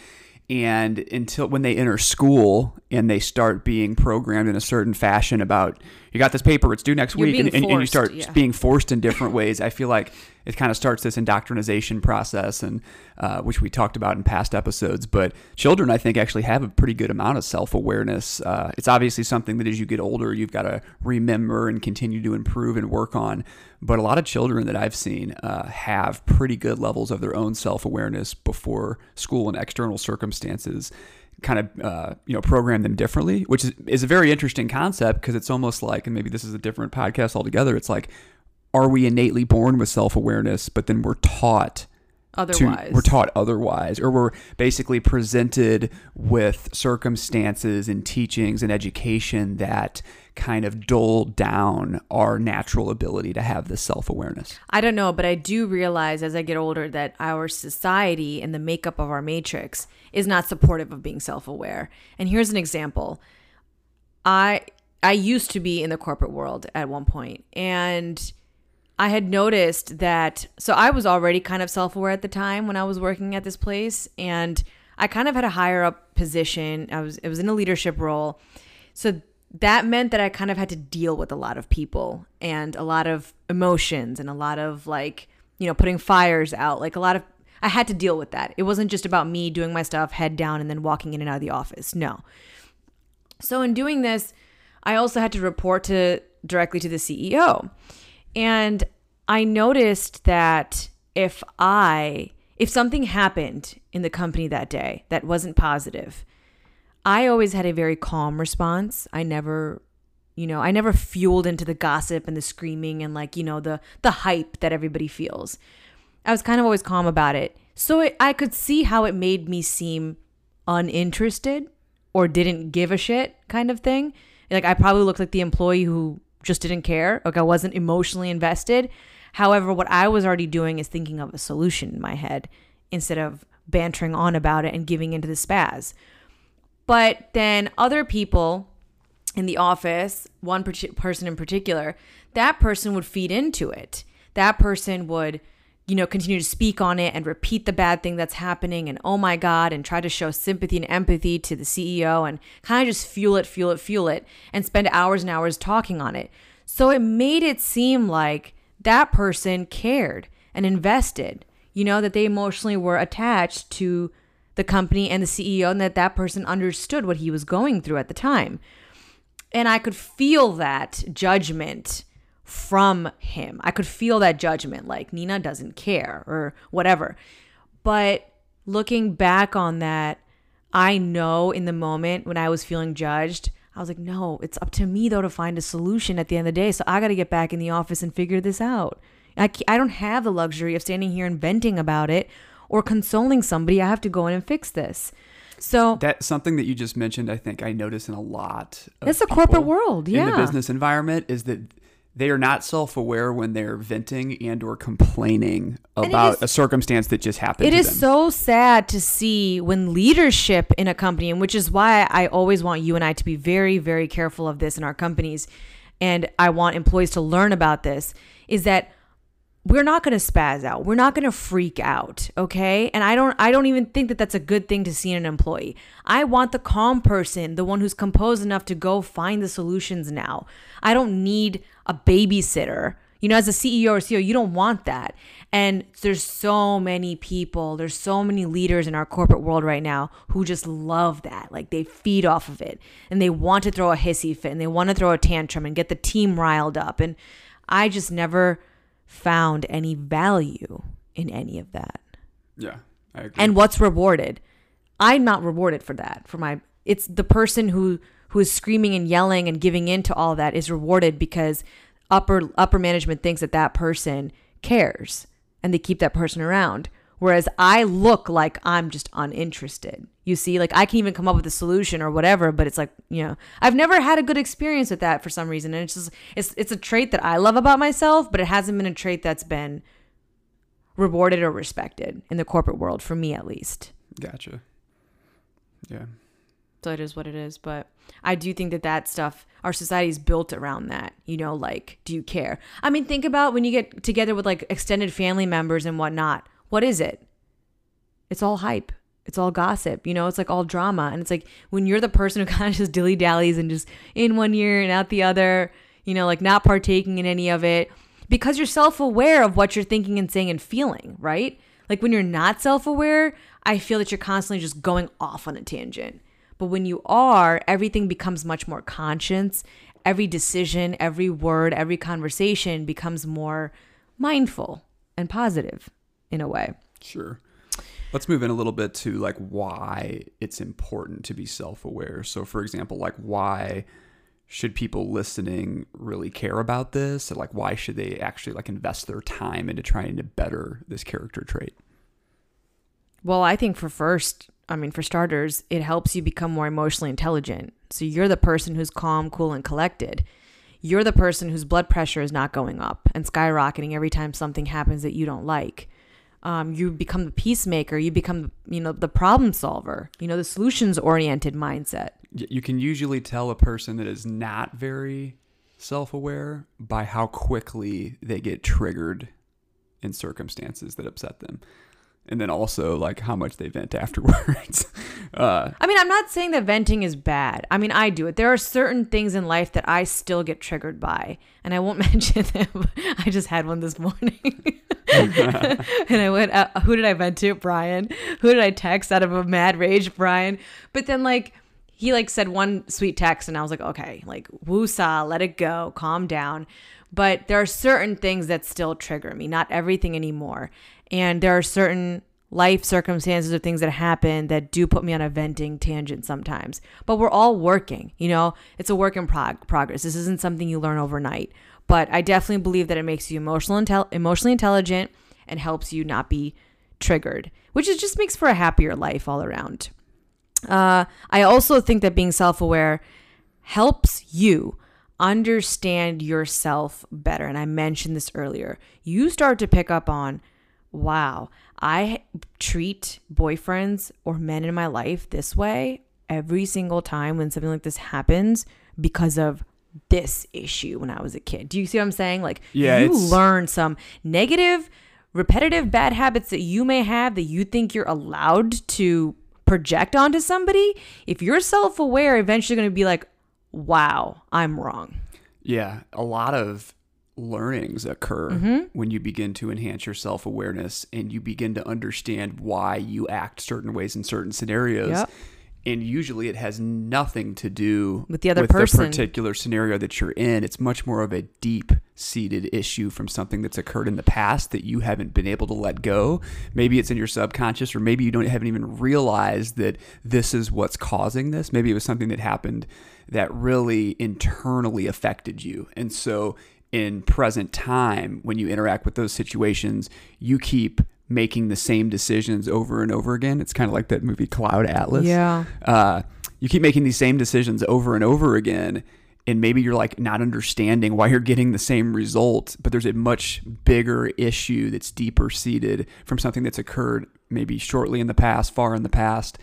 And until when they enter school and they start being programmed in a certain fashion about, you got this paper, it's due next You're week, and, and, and you start yeah. being forced in different ways, I feel like it kind of starts this indoctrination process, and uh, which we talked about in past episodes. But children, I think, actually have a pretty good amount of self-awareness. Uh, it's obviously something that as you get older, you've got to remember and continue to improve and work on. But a lot of children that I've seen uh, have pretty good levels of their own self-awareness before school and external circumstances kind of, uh, you know, program them differently, which is, is a very interesting concept, because it's almost like, and maybe this is a different podcast altogether, it's like, are we innately born with self-awareness, but then we're taught otherwise? To, we're taught otherwise, or we're basically presented with circumstances and teachings and education that kind of dull down our natural ability to have this self-awareness. I don't know, but I do realize as I get older that our society and the makeup of our matrix is not supportive of being self-aware. And here's an example. I I used to be in the corporate world at one point, and I had noticed that, so I was already kind of self-aware at the time when I was working at this place, and I kind of had a higher up position. I was, it was in a leadership role. So that meant that I kind of had to deal with a lot of people and a lot of emotions and a lot of, like, you know, putting fires out, like a lot of, I had to deal with that. It wasn't just about me doing my stuff, head down, and then walking in and out of the office. No. So in doing this, I also had to report to directly to the C E O. And I noticed that if I, if something happened in the company that day that wasn't positive, I always had a very calm response. I never, you know, I never fueled into the gossip and the screaming and, like, you know, the the hype that everybody feels. I was kind of always calm about it. So it, I could see how it made me seem uninterested or didn't give a shit kind of thing. Like, I probably looked like the employee who just didn't care. Like, I wasn't emotionally invested. However, what I was already doing is thinking of a solution in my head instead of bantering on about it and giving into the spaz. But then other people in the office, one per- person in particular, that person would feed into it. That person would, you know, continue to speak on it and repeat the bad thing that's happening and, oh my God, and try to show sympathy and empathy to the C E O and kind of just fuel it, fuel it, fuel it, and spend hours and hours talking on it. So it made it seem like that person cared and invested, you know, that they emotionally were attached to the company and the C E O, and that that person understood what he was going through at the time. And I could feel that judgment from him. I could feel that judgment, like, Nina doesn't care or whatever. But looking back on that, I know in the moment when I was feeling judged, I was like, no, it's up to me though to find a solution at the end of the day. So I got to get back in the office and figure this out. I, I don't have the luxury of standing here and venting about it or consoling somebody. I have to go in and fix this. So that's something that you just mentioned. I think I notice in a lot of It's the corporate world, yeah. In the business environment, is that they are not self-aware when they're venting and or complaining about is, a circumstance that just happened to them. It is so sad to see when leadership in a company, and which is why I always want you and I to be very, very careful of this in our companies, and I want employees to learn about this, is that we're not going to spaz out. We're not going to freak out, okay? And I don't I don't even think that that's a good thing to see in an employee. I want the calm person, the one who's composed enough to go find the solutions now. I don't need a babysitter. You know, as a C E O or C E O, you don't want that. And there's so many people, there's so many leaders in our corporate world right now who just love that. Like, they feed off of it, and they want to throw a hissy fit, and they want to throw a tantrum and get the team riled up. And I just never found any value in any of that. Yeah, I agree. And what's rewarded? I'm not rewarded for that. For my, it's the person who who is screaming and yelling and giving in to all that is rewarded, because upper upper management thinks that that person cares and they keep that person around. Whereas I look like I'm just uninterested. You see, like, I can even come up with a solution or whatever, but it's like, you know, I've never had a good experience with that for some reason. And it's just, it's it's a trait that I love about myself, but it hasn't been a trait that's been rewarded or respected in the corporate world, for me at least. Gotcha. Yeah. So it is what it is. But I do think that that stuff, our society is built around that, you know, like, do you care? I mean, think about when you get together with, like, extended family members and whatnot. What is it? It's all hype. It's all gossip, you know, it's like all drama. And it's like when you're the person who kind of just dilly dallies and just in one ear and out the other, you know, like not partaking in any of it, because you're self-aware of what you're thinking and saying and feeling, right? Like when you're not self-aware, I feel that you're constantly just going off on a tangent. But when you are, everything becomes much more conscious. Every decision, every word, every conversation becomes more mindful and positive in a way. Sure. Let's move in a little bit to like why it's important to be self-aware. So for example, like why should people listening really care about this? And like why should they actually like invest their time into trying to better this character trait? Well, I think for first, I mean, for starters, it helps you become more emotionally intelligent. So you're the person who's calm, cool, and collected. You're the person whose blood pressure is not going up and skyrocketing every time something happens that you don't like. Um, you become the peacemaker. You become, you know, the problem solver, you know, the solutions-oriented mindset. You can usually tell a person that is not very self-aware by how quickly they get triggered in circumstances that upset them. And then also, like, how much they vent afterwards. uh, I mean, I'm not saying that venting is bad. I mean, I do it. There are certain things in life that I still get triggered by. And I won't mention them. I just had one this morning. And I went, uh, who did I vent to? Brian. Who did I text out of a mad rage? Brian. But then, like, he, like, said one sweet text. And I was like, okay, like, woosah, let it go. Calm down. But there are certain things that still trigger me. Not everything anymore. And there are certain life circumstances or things that happen that do put me on a venting tangent sometimes. But we're all working, you know, it's a work in prog- progress. This isn't something you learn overnight. But I definitely believe that it makes you emotional, intel- emotionally intelligent and helps you not be triggered, which is just makes for a happier life all around. Uh, I also think that being self-aware helps you understand yourself better. And I mentioned this earlier. You start to pick up on, wow, I treat boyfriends or men in my life this way every single time when something like this happens because of this issue when I was a kid. Do you see what I'm saying? Like, yeah, you learn some negative, repetitive, bad habits that you may have that you think you're allowed to project onto somebody. If you're self-aware, eventually you're going to be like, wow, I'm wrong. Yeah, a lot of learnings occur mm-hmm. when you begin to enhance your self-awareness and you begin to understand why you act certain ways in certain scenarios. Yep. And usually it has nothing to do with the other with person. The particular scenario that you're in. It's much more of a deep-seated issue from something that's occurred in the past that you haven't been able to let go. Maybe it's in your subconscious, or maybe you don't haven't even realized that this is what's causing this. Maybe it was something that happened that really internally affected you. And so in present time, when you interact with those situations, you keep making the same decisions over and over again. It's kind of like that movie Cloud Atlas. Yeah. Uh, you keep making these same decisions over and over again, and maybe you're like not understanding why you're getting the same result, but there's a much bigger issue that's deeper seated from something that's occurred maybe shortly in the past, far in the past.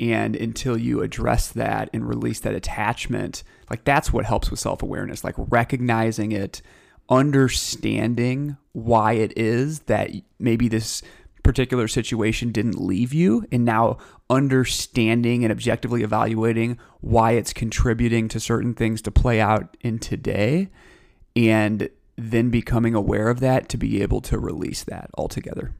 And until you address that and release that attachment, like that's what helps with self-awareness, like recognizing it, understanding why it is that maybe this particular situation didn't leave you, and now understanding and objectively evaluating why it's contributing to certain things to play out in today, and then becoming aware of that to be able to release that altogether.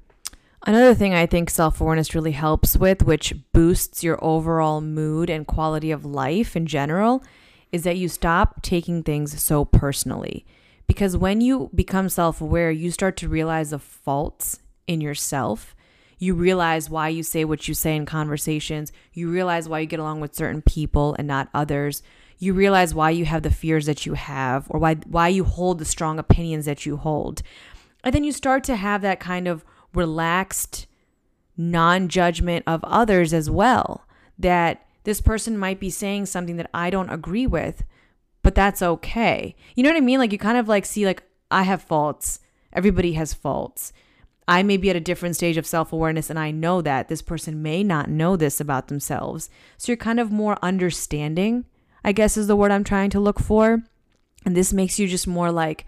Another thing I think self-awareness really helps with, which boosts your overall mood and quality of life in general, is that you stop taking things so personally. Because when you become self-aware, you start to realize the faults in yourself. You realize why you say what you say in conversations. You realize why you get along with certain people and not others. You realize why you have the fears that you have, or why why you hold the strong opinions that you hold. And then you start to have that kind of relaxed non-judgment of others as well, that this person might be saying something that I don't agree with, but that's okay. You know what I mean? Like you kind of like see like I have faults. Everybody has faults. I may be at a different stage of self-awareness, and I know that this person may not know this about themselves. So you're kind of more understanding, I guess is the word I'm trying to look for. And this makes you just more like,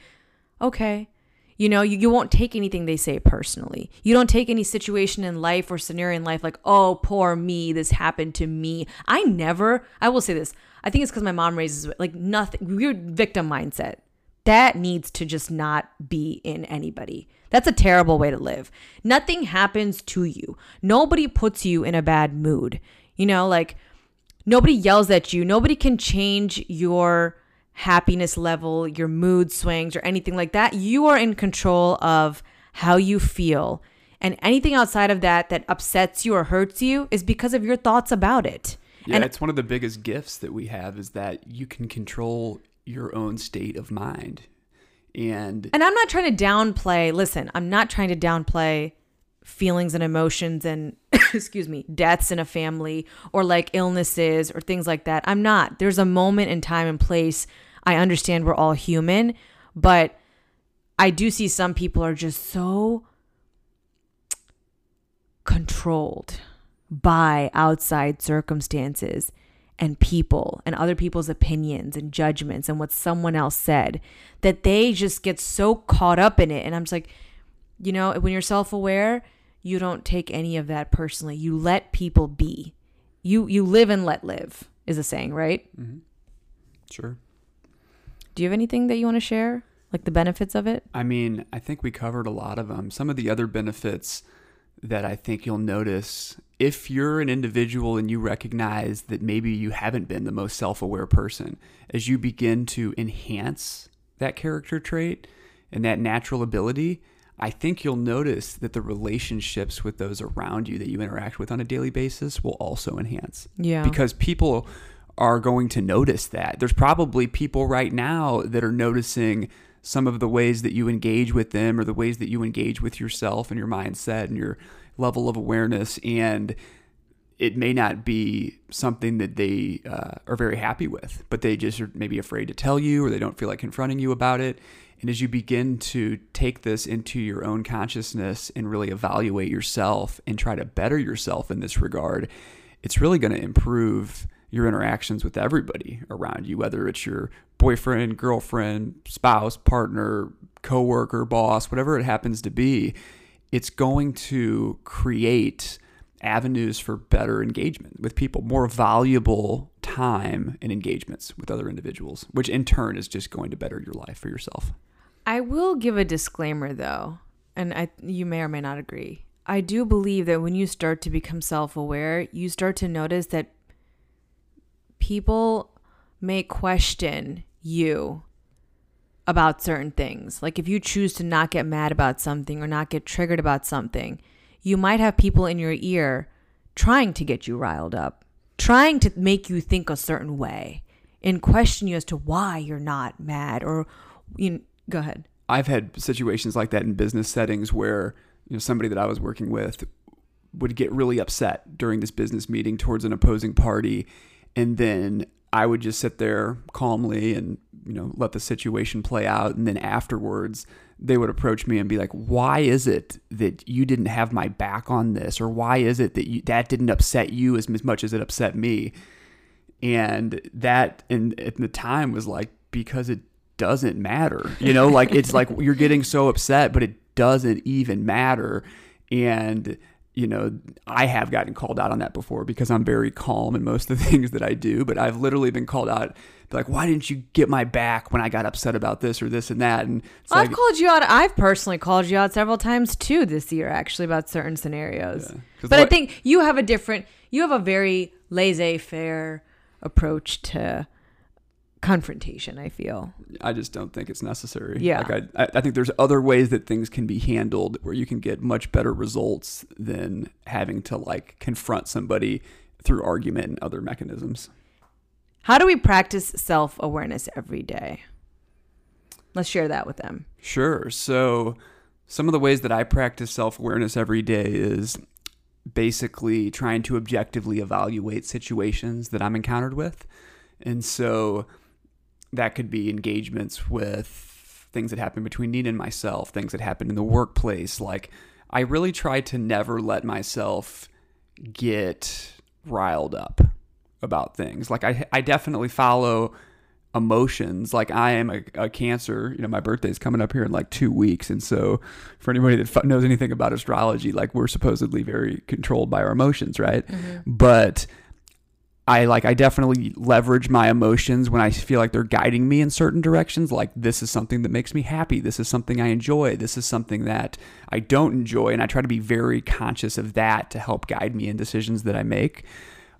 okay. You know, you, you won't take anything they say personally. You don't take any situation in life or scenario in life like, oh, poor me, this happened to me. I never, I will say this. I think it's because my mom raises, like nothing, weird victim mindset. That needs to just not be in anybody. That's a terrible way to live. Nothing happens to you. Nobody puts you in a bad mood. You know, like nobody yells at you. Nobody can change your happiness level, your mood swings, or anything like that. You are in control of how you feel. And anything outside of that that upsets you or hurts you is because of your thoughts about it. Yeah, and it's one of the biggest gifts that we have is that you can control your own state of mind. And and I'm not trying to downplay, listen, I'm not trying to downplay feelings and emotions and, excuse me, deaths in a family or like illnesses or things like that. I'm not. There's a moment in time and place. I understand we're all human, but I do see some people are just so controlled by outside circumstances and people and other people's opinions and judgments and what someone else said, that they just get so caught up in it. And I'm just like, you know, when you're self-aware, you don't take any of that personally. You let people be. You you live and let live is a saying, right? Mm-hmm. Sure. Do you have anything that you want to share, like the benefits of it? I mean, I think we covered a lot of them. Some of the other benefits that I think you'll notice, if you're an individual and you recognize that maybe you haven't been the most self-aware person, as you begin to enhance that character trait and that natural ability, I think you'll notice that the relationships with those around you that you interact with on a daily basis will also enhance. Yeah. Because people are going to notice that. There's probably people right now that are noticing some of the ways that you engage with them or the ways that you engage with yourself and your mindset and your level of awareness. And it may not be something that they uh, are very happy with, but they just are maybe afraid to tell you or they don't feel like confronting you about it. And as you begin to take this into your own consciousness and really evaluate yourself and try to better yourself in this regard, it's really going to improve your interactions with everybody around you, whether it's your boyfriend, girlfriend, spouse, partner, coworker, boss, whatever it happens to be. It's going to create avenues for better engagement with people, more valuable time and engagements with other individuals, which in turn is just going to better your life for yourself. I will give a disclaimer though, and I, you may or may not agree. I do believe that when you start to become self-aware, you start to notice that people may question you about certain things. Like if you choose to not get mad about something or not get triggered about something, you might have people in your ear trying to get you riled up, trying to make you think a certain way and question you as to why you're not mad or you know, go ahead. I've had situations like that in business settings where you know somebody that I was working with would get really upset during this business meeting towards an opposing party, and then I would just sit there calmly and, you know, let the situation play out. And then afterwards, they would approach me and be like, why is it that you didn't have my back on this? Or why is it that you, that didn't upset you as much as it upset me? And that in, at the time was like, because it doesn't matter. You know, like it's like you're getting so upset, but it doesn't even matter. And you know, I have gotten called out on that before because I'm very calm in most of the things that I do, but I've literally been called out like, why didn't you get my back when I got upset about this or this and that? And it's I've like, called you out. I've personally called you out several times too this year, actually, about certain scenarios. Yeah. But what, I think you have a different, you have a very laissez-faire approach to confrontation, I feel. I just don't think it's necessary. Yeah. Like I, I think there's other ways that things can be handled where you can get much better results than having to like confront somebody through argument and other mechanisms. How do we practice self-awareness every day? Let's share that with them. Sure. So some of the ways that I practice self-awareness every day is basically trying to objectively evaluate situations that I'm encountered with. And so that could be engagements with things that happen between Nina and myself, things that happen in the workplace. Like I really try to never let myself get riled up about things. Like I, I definitely follow emotions. Like I am a, a Cancer, you know, my birthday is coming up here in like two weeks. And so for anybody that f- knows anything about astrology, like we're supposedly very controlled by our emotions, right? Mm-hmm. But I like, I definitely leverage my emotions when I feel like they're guiding me in certain directions. Like, this is something that makes me happy. This is something I enjoy. This is something that I don't enjoy. And I try to be very conscious of that to help guide me in decisions that I make.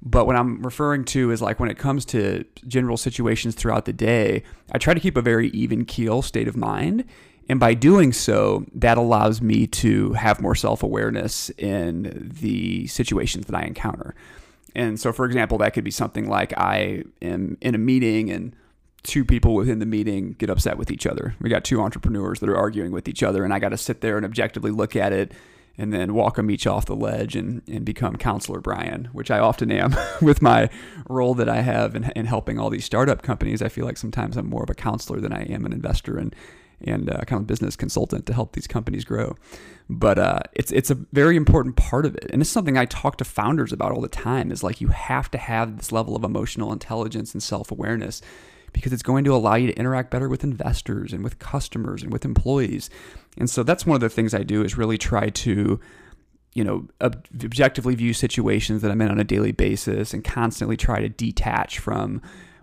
But what I'm referring to is like when it comes to general situations throughout the day, I try to keep a very even keel state of mind. And by doing so, that allows me to have more self-awareness in the situations that I encounter. And so, for example, that could be something like I am in a meeting and two people within the meeting get upset with each other. We got two entrepreneurs that are arguing with each other, and I got to sit there and objectively look at it and then walk them each off the ledge and, and become Counselor Brian, which I often am with my role that I have in, in helping all these startup companies. I feel like sometimes I'm more of a counselor than I am an investor and and uh, kind of business consultant to help these companies grow. But uh, it's it's a very important part of it. And it's something I talk to founders about all the time, is like you have to have this level of emotional intelligence and self-awareness, because it's going to allow you to interact better with investors and with customers and with employees. And so that's one of the things I do, is really try to, you know, ob- objectively view situations that I'm in on a daily basis and constantly try to detach from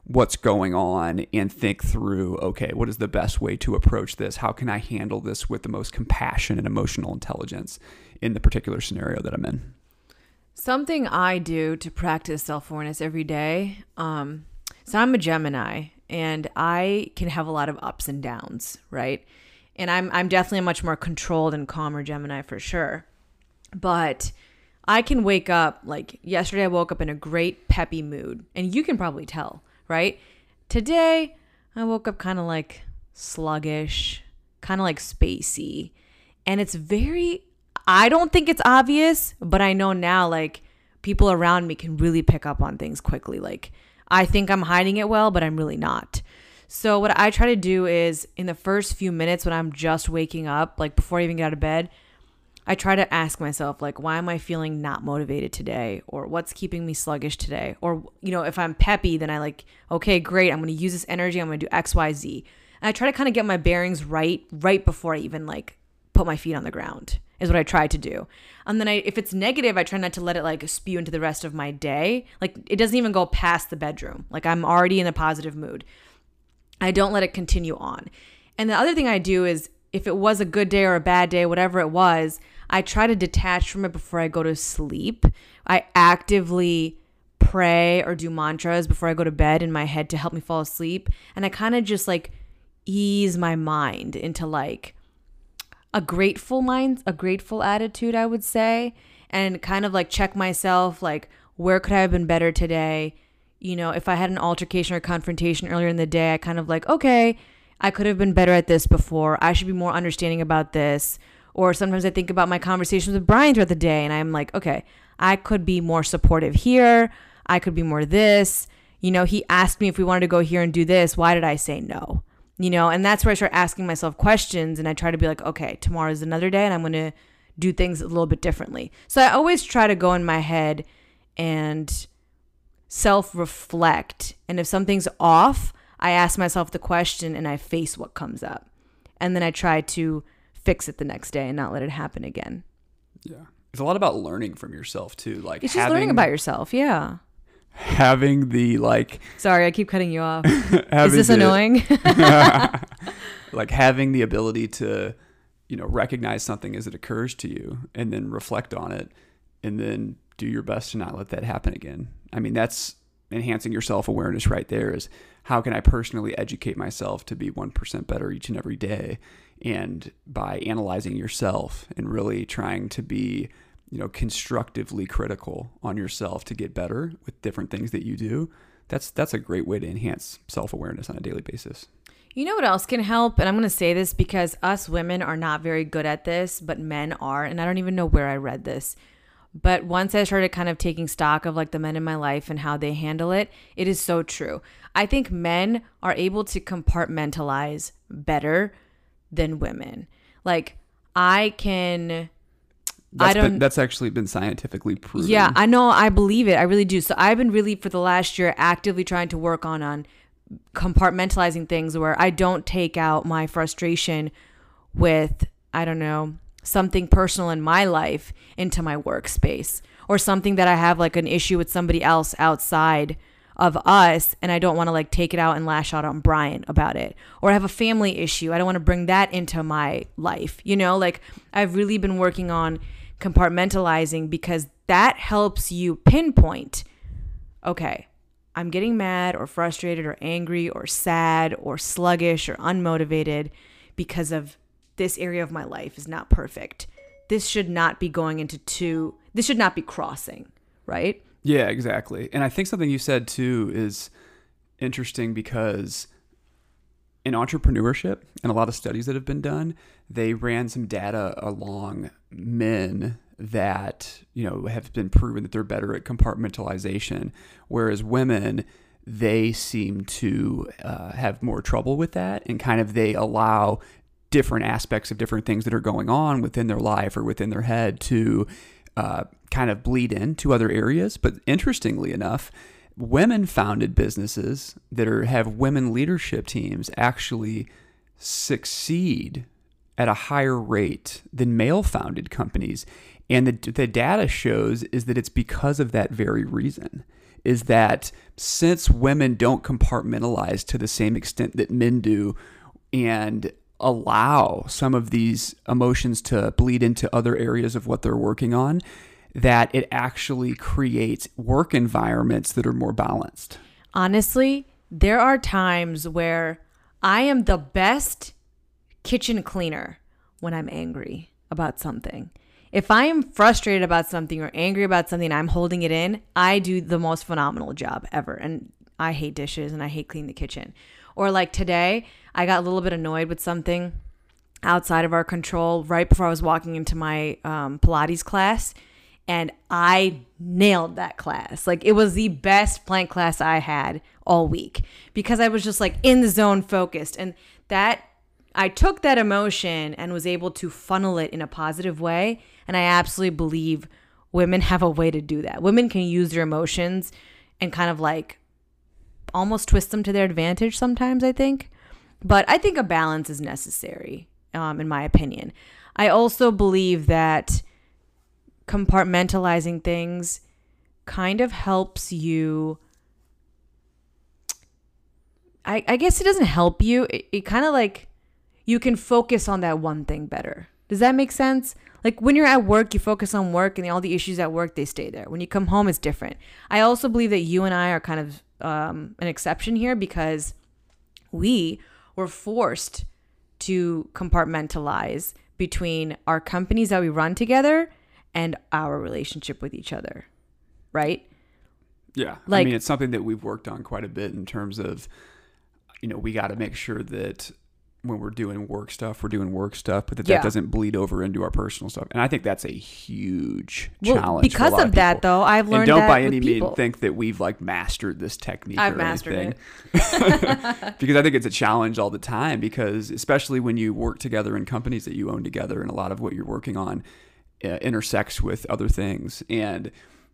what's going on and think through, okay, what is the best way to approach this? How can I handle this with the most compassion and emotional intelligence in the particular scenario that I'm in? Something I do to practice self-awareness every day. Um, so I'm a Gemini, and I can have a lot of ups and downs, right? And I'm I'm definitely a much more controlled and calmer Gemini for sure. But I can wake up, like yesterday I woke up in a great peppy mood, and you can probably tell, right? Today, I woke up kind of like sluggish, kind of like spacey. And it's very, I don't think it's obvious, but I know now, like, people around me can really pick up on things quickly. Like, I think I'm hiding it well, but I'm really not. So what I try to do is, in the first few minutes when I'm just waking up, like before I even get out of bed, I try to ask myself, like, why am I feeling not motivated today? Or what's keeping me sluggish today? Or, you know, if I'm peppy, then I like, okay, great, I'm going to use this energy. I'm going to do X, Y, Z. And I try to kind of get my bearings right, right before I even like put my feet on the ground, is what I try to do. And then I, if it's negative, I try not to let it like spew into the rest of my day. Like, it doesn't even go past the bedroom. Like, I'm already in a positive mood. I don't let it continue on. And the other thing I do is, if it was a good day or a bad day, whatever it was, I try to detach from it before I go to sleep. I actively pray or do mantras before I go to bed in my head to help me fall asleep. And I kind of just like ease my mind into like a grateful mind, a grateful attitude, I would say, and kind of like check myself, like, where could I have been better today? You know, if I had an altercation or confrontation earlier in the day, I kind of like, okay, I could have been better at this before. I should be more understanding about this. Or sometimes I think about my conversations with Brian throughout the day, and I'm like, okay, I could be more supportive here. I could be more this. You know, he asked me if we wanted to go here and do this. Why did I say no? You know, and that's where I start asking myself questions, and I try to be like, okay, tomorrow is another day, and I'm going to do things a little bit differently. So I always try to go in my head and self-reflect. And if something's off, I ask myself the question and I face what comes up. And then I try to fix it the next day and not let it happen again. Yeah. It's a lot about learning from yourself too. Like, it's just having, learning about yourself. Yeah. Having the like, sorry, I keep cutting you off. Is this the, annoying? Like having the ability to, you know, recognize something as it occurs to you and then reflect on it and then do your best to not let that happen again. I mean, that's enhancing your self-awareness right there, is how can I personally educate myself to be one percent better each and every day? And by analyzing yourself and really trying to be, you know, constructively critical on yourself to get better with different things that you do, that's that's a great way to enhance self-awareness on a daily basis. You know what else can help? And I'm going to say this because us women are not very good at this, but men are. And I don't even know where I read this. But once I started kind of taking stock of like the men in my life and how they handle it, it is so true. I think men are able to compartmentalize better than women. Like I can, that's I don't. Been, that's actually been scientifically proven. Yeah, I know. I believe it. I really do. So I've been really for the last year actively trying to work on on compartmentalizing things where I don't take out my frustration with, I don't know, something personal in my life into my workspace, or something that I have like an issue with somebody else outside of us, and I don't want to like take it out and lash out on Brian about it. Or I have a family issue. I don't want to bring that into my life. You know, like I've really been working on compartmentalizing, because that helps you pinpoint, okay, I'm getting mad or frustrated or angry or sad or sluggish or unmotivated because of this area of my life is not perfect. This should not be going into two, this should not be crossing, right? Yeah, exactly. And I think something you said too is interesting, because in entrepreneurship and a lot of studies that have been done, they ran some data along men that, you know, have been proven that they're better at compartmentalization, whereas women, they seem to uh, have more trouble with that, and kind of they allow different aspects of different things that are going on within their life or within their head to uh, kind of bleed into other areas. But interestingly enough, women founded businesses that are have women leadership teams actually succeed at a higher rate than male founded companies. And the, the data shows is that it's because of that very reason, is that since women don't compartmentalize to the same extent that men do and allow some of these emotions to bleed into other areas of what they're working on, that it actually creates work environments that are more balanced. Honestly, there are times where I am the best kitchen cleaner when I'm angry about something. If I am frustrated about something or angry about something and I'm holding it in, I do the most phenomenal job ever. And I hate dishes and I hate cleaning the kitchen. Or like today, I got a little bit annoyed with something outside of our control right before I was walking into my um, Pilates class. And I nailed that class. Like, it was the best plank class I had all week, because I was just like in the zone, focused. And that, I took that emotion and was able to funnel it in a positive way. And I absolutely believe women have a way to do that. Women can use their emotions and kind of like almost twist them to their advantage sometimes, I think. But I think a balance is necessary, um, in my opinion. I also believe that compartmentalizing things kind of helps you. I, I guess it doesn't help you. It, it kind of like you can focus on that one thing better. Does that make sense? Like when you're at work, you focus on work and all the issues at work, they stay there. When you come home, it's different. I also believe that you and I are kind of um, an exception here, because we were forced to compartmentalize between our companies that we run together and our relationship with each other, right? Yeah. Like, I mean, it's something that we've worked on quite a bit in terms of, you know, we got to make sure that when we're doing work stuff, we're doing work stuff, but that, yeah. that doesn't bleed over into our personal stuff. And I think that's a huge well, challenge. Because for a lot of, of that, though, I've learned that. And don't that by any means think that we've like mastered this technique I've or mastered anything. It. Because I think it's a challenge all the time, because especially when you work together in companies that you own together, and a lot of what you're working on Uh, intersects with other things, and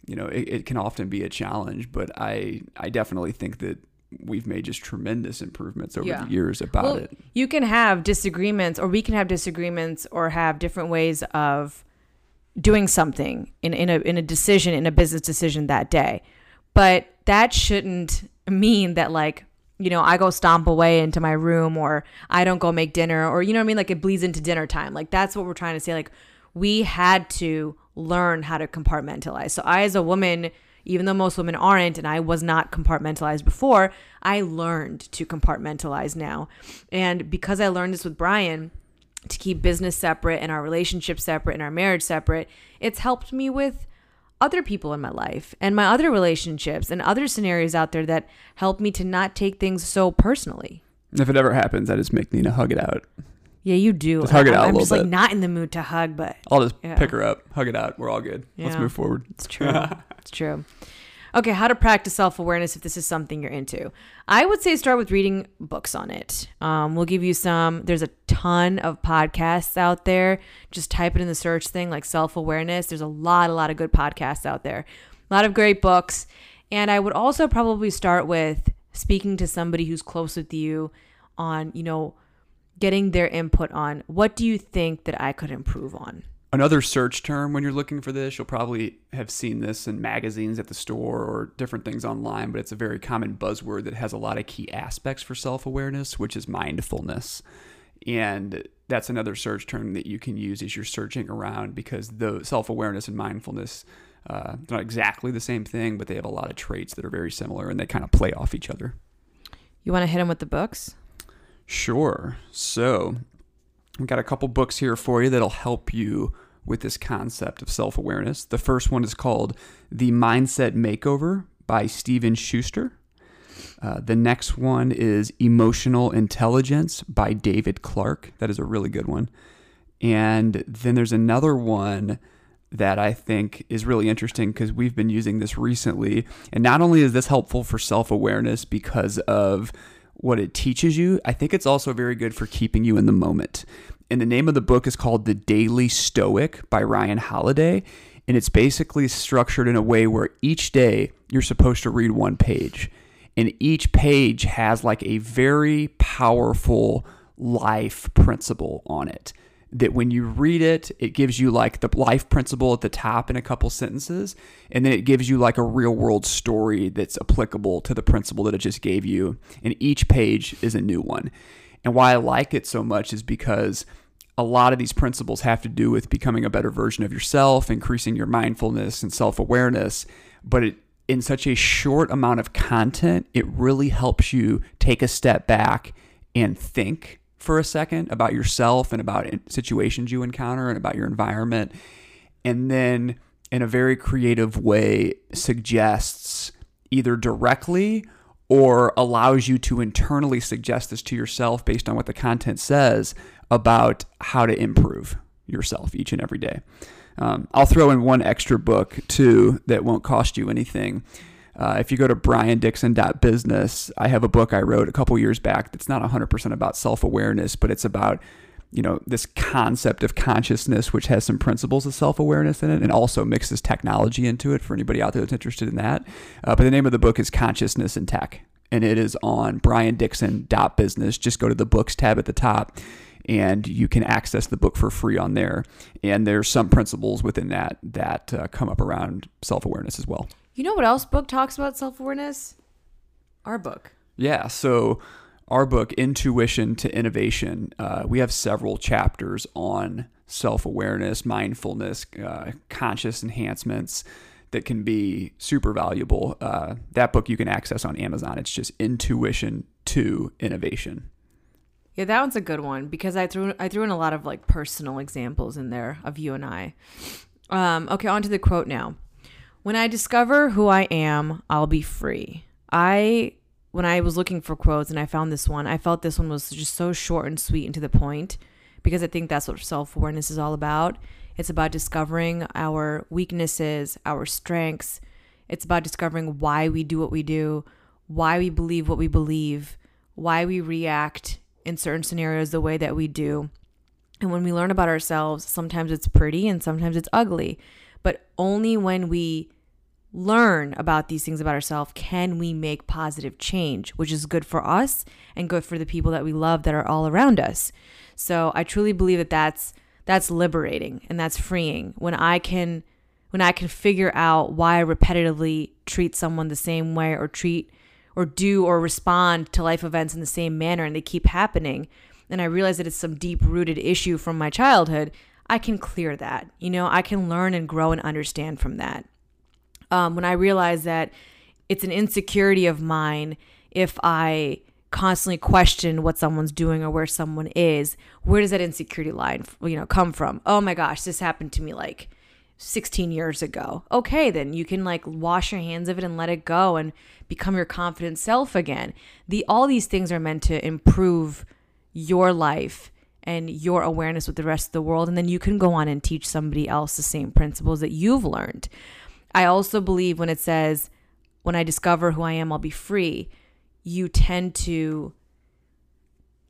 you know it, it can often be a challenge. But I, I definitely think that we've made just tremendous improvements over yeah. the years about well, it. You can have disagreements, or we can have disagreements, or have different ways of doing something in in a in a decision, in a business decision that day. But that shouldn't mean that like you know I go stomp away into my room, or I don't go make dinner, or you know what I mean. Like it bleeds into dinner time. Like that's what we're trying to say. Like. We had to learn how to compartmentalize. So I, as a woman, even though most women aren't, and I was not compartmentalized before, I learned to compartmentalize now. And because I learned this with Brian, to keep business separate and our relationship separate and our marriage separate, it's helped me with other people in my life and my other relationships and other scenarios out there that help me to not take things so personally. If it ever happens, I just make Nina hug it out. Yeah, you do. Just hug it out I'm a little bit. I'm just like not in the mood to hug, but I'll just yeah. pick her up, hug it out. We're all good. Yeah. Let's move forward. It's true. It's true. Okay, how to practice self-awareness if this is something you're into. I would say start with reading books on it. Um, we'll give you some. There's a ton of podcasts out there. Just type it in the search thing, like self-awareness. There's a lot, a lot of good podcasts out there. A lot of great books. And I would also probably start with speaking to somebody who's close with you on, you know, getting their input on what do you think that I could improve on? Another search term when you're looking for this, you'll probably have seen this in magazines at the store or different things online, but it's a very common buzzword that has a lot of key aspects for self-awareness, which is mindfulness. And that's another search term that you can use as you're searching around, because the self-awareness and mindfulness, uh, they're not exactly the same thing, but they have a lot of traits that are very similar and they kind of play off each other. You want to hit them with the books? Sure. So I've got a couple books here for you that'll help you with this concept of self-awareness. The first one is called The Mindset Makeover by Steven Schuster. Uh, the next one is Emotional Intelligence by David Clark. That is a really good one. And then there's another one that I think is really interesting because we've been using this recently. And not only is this helpful for self-awareness because of what it teaches you, I think it's also very good for keeping you in the moment. And the name of the book is called The Daily Stoic by Ryan Holiday. And it's basically structured in a way where each day you're supposed to read one page. And each page has like a very powerful life principle on it that when you read it, it gives you like the life principle at the top in a couple sentences. And then it gives you like a real world story that's applicable to the principle that it just gave you. And each page is a new one. And why I like it so much is because a lot of these principles have to do with becoming a better version of yourself, increasing your mindfulness and self-awareness. But it, in such a short amount of content, it really helps you take a step back and think for a second about yourself and about situations you encounter and about your environment. And then in a very creative way suggests either directly or allows you to internally suggest this to yourself based on what the content says about how to improve yourself each and every day. Um, I'll throw in one extra book too that won't cost you anything. Uh, if you go to bryandixon dot business, I have a book I wrote a couple years back that's not one hundred percent about self-awareness, but it's about, you know, this concept of consciousness, which has some principles of self-awareness in it and also mixes technology into it for anybody out there that's interested in that. Uh, but the name of the book is Consciousness and Tech, and it is on bryandixon dot business. Just go to the books tab at the top and you can access the book for free on there. And there's some principles within that that uh, come up around self-awareness as well. You know what else book talks about self-awareness? Our book. Yeah, so our book, Intuition to Innovation, uh, we have several chapters on self-awareness, mindfulness, uh, conscious enhancements that can be super valuable. Uh, that book you can access on Amazon. It's just Intuition to Innovation. Yeah, that one's a good one because I threw I threw in a lot of like personal examples in there of you and I. Um, okay, on to the quote now. When I discover who I am, I'll be free. I, when I was looking for quotes and I found this one, I felt this one was just so short and sweet and to the point because I think that's what self-awareness is all about. It's about discovering our weaknesses, our strengths. It's about discovering why we do what we do, why we believe what we believe, why we react in certain scenarios the way that we do. And when we learn about ourselves, sometimes it's pretty and sometimes it's ugly. But only when we learn about these things about ourselves can we make positive change, which is good for us and good for the people that we love that are all around us. So I truly believe that that's that's liberating and that's freeing. When I can when I can figure out why I repetitively treat someone the same way or treat or do or respond to life events in the same manner and they keep happening, and I realize that it's some deep-rooted issue from my childhood, I can clear that. You know, I can learn and grow and understand from that. Um, when I realize that it's an insecurity of mine if I constantly question what someone's doing or where someone is, where does that insecurity line, you know, come from? Oh my gosh, this happened to me like sixteen years ago. Okay, then you can like wash your hands of it and let it go and become your confident self again. The all these things are meant to improve your life and your awareness with the rest of the world. And then you can go on and teach somebody else the same principles that you've learned. I also believe when it says, when I discover who I am, I'll be free, you tend to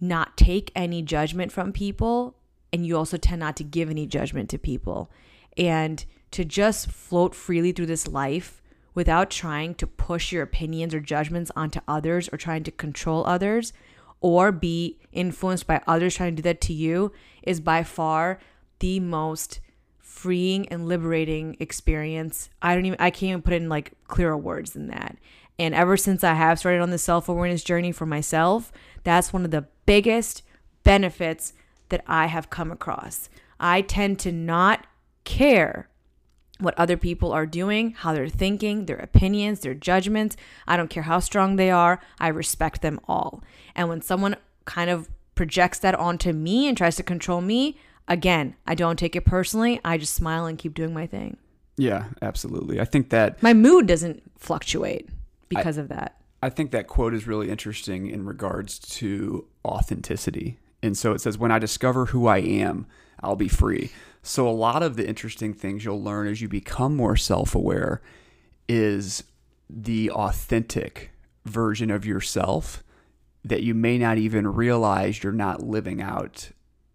not take any judgment from people. And you also tend not to give any judgment to people and to just float freely through this life without trying to push your opinions or judgments onto others or trying to control others or be influenced by others trying to do that to you is by far the most freeing and liberating experience. I don't even, I can't even put in like clearer words than that. And ever since I have started on this self-awareness journey for myself, that's one of the biggest benefits that I have come across. I tend to not care what other people are doing, how they're thinking, their opinions, their judgments. I don't care how strong they are. I respect them all. And when someone kind of projects that onto me and tries to control me, again, I don't take it personally. I just smile and keep doing my thing. Yeah, absolutely. I think that... my mood doesn't fluctuate because I, of that. I think that quote is really interesting in regards to authenticity. And so it says, when I discover who I am, I'll be free. So a lot of the interesting things you'll learn as you become more self-aware is the authentic version of yourself that you may not even realize you're not living out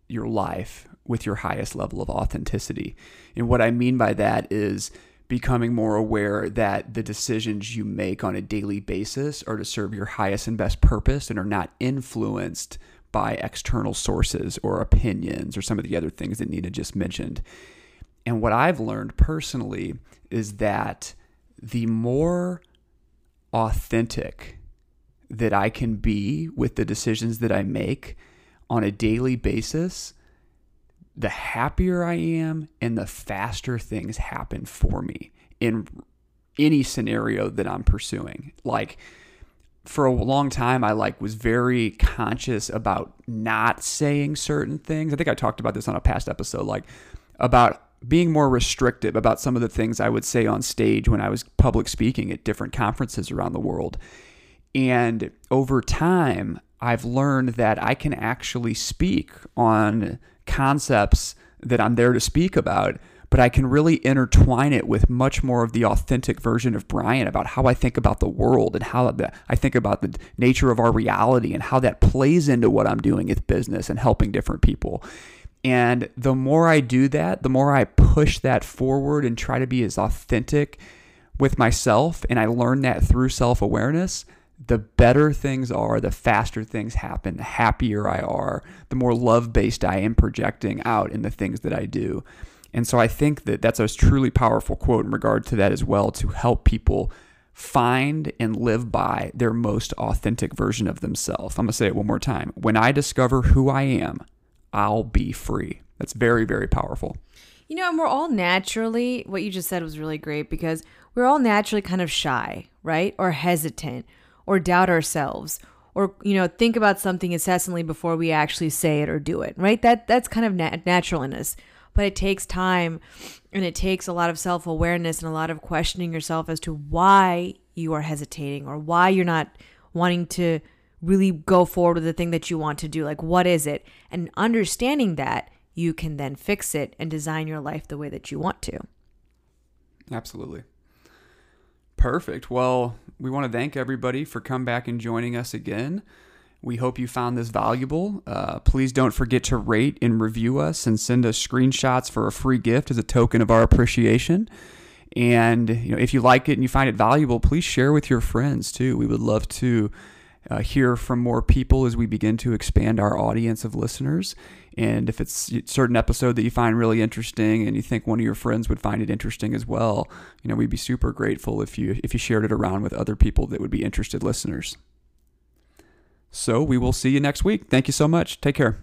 your life with your highest level of authenticity. And what I mean by that is becoming more aware that the decisions you make on a daily basis are to serve your highest and best purpose and are not influenced by external sources or opinions or some of the other things that Nina just mentioned. And what I've learned personally is that the more authentic that I can be with the decisions that I make on a daily basis, the happier I am and the faster things happen for me in any scenario that I'm pursuing. Like, for a long time, I like was very conscious about not saying certain things. I think I talked about this on a past episode, like about being more restrictive about some of the things I would say on stage when I was public speaking at different conferences around the world. And over time, I've learned that I can actually speak on concepts that I'm there to speak about, but I can really intertwine it with much more of the authentic version of Brian about how I think about the world and how the, I think about the nature of our reality and how that plays into what I'm doing with business and helping different people. And the more I do that, the more I push that forward and try to be as authentic with myself, and I learn that through self-awareness, the better things are, the faster things happen, the happier I are, the more love-based I am projecting out in the things that I do. And so I think that that's a truly powerful quote in regard to that as well, to help people find and live by their most authentic version of themselves. I'm going to say it one more time. When I discover who I am, I'll be free. That's very, very powerful. You know, and we're all naturally, what you just said was really great, because we're all naturally kind of shy, right? Or hesitant, or doubt ourselves, or, you know, think about something incessantly before we actually say it or do it, right? That that's kind of nat- natural in us. But it takes time, and it takes a lot of self-awareness and a lot of questioning yourself as to why you are hesitating or why you're not wanting to really go forward with the thing that you want to do. Like, what is it? And understanding that, you can then fix it and design your life the way that you want to. Absolutely. Perfect. Well, we want to thank everybody for coming back and joining us again. We hope you found this valuable. Uh, please don't forget to rate and review us and send us screenshots for a free gift as a token of our appreciation. And you know, if you like it and you find it valuable, please share with your friends too. We would love to uh, hear from more people as we begin to expand our audience of listeners. And if it's a certain episode that you find really interesting and you think one of your friends would find it interesting as well, you know, we'd be super grateful if you if you shared it around with other people that would be interested listeners. So we will see you next week. Thank you so much. Take care.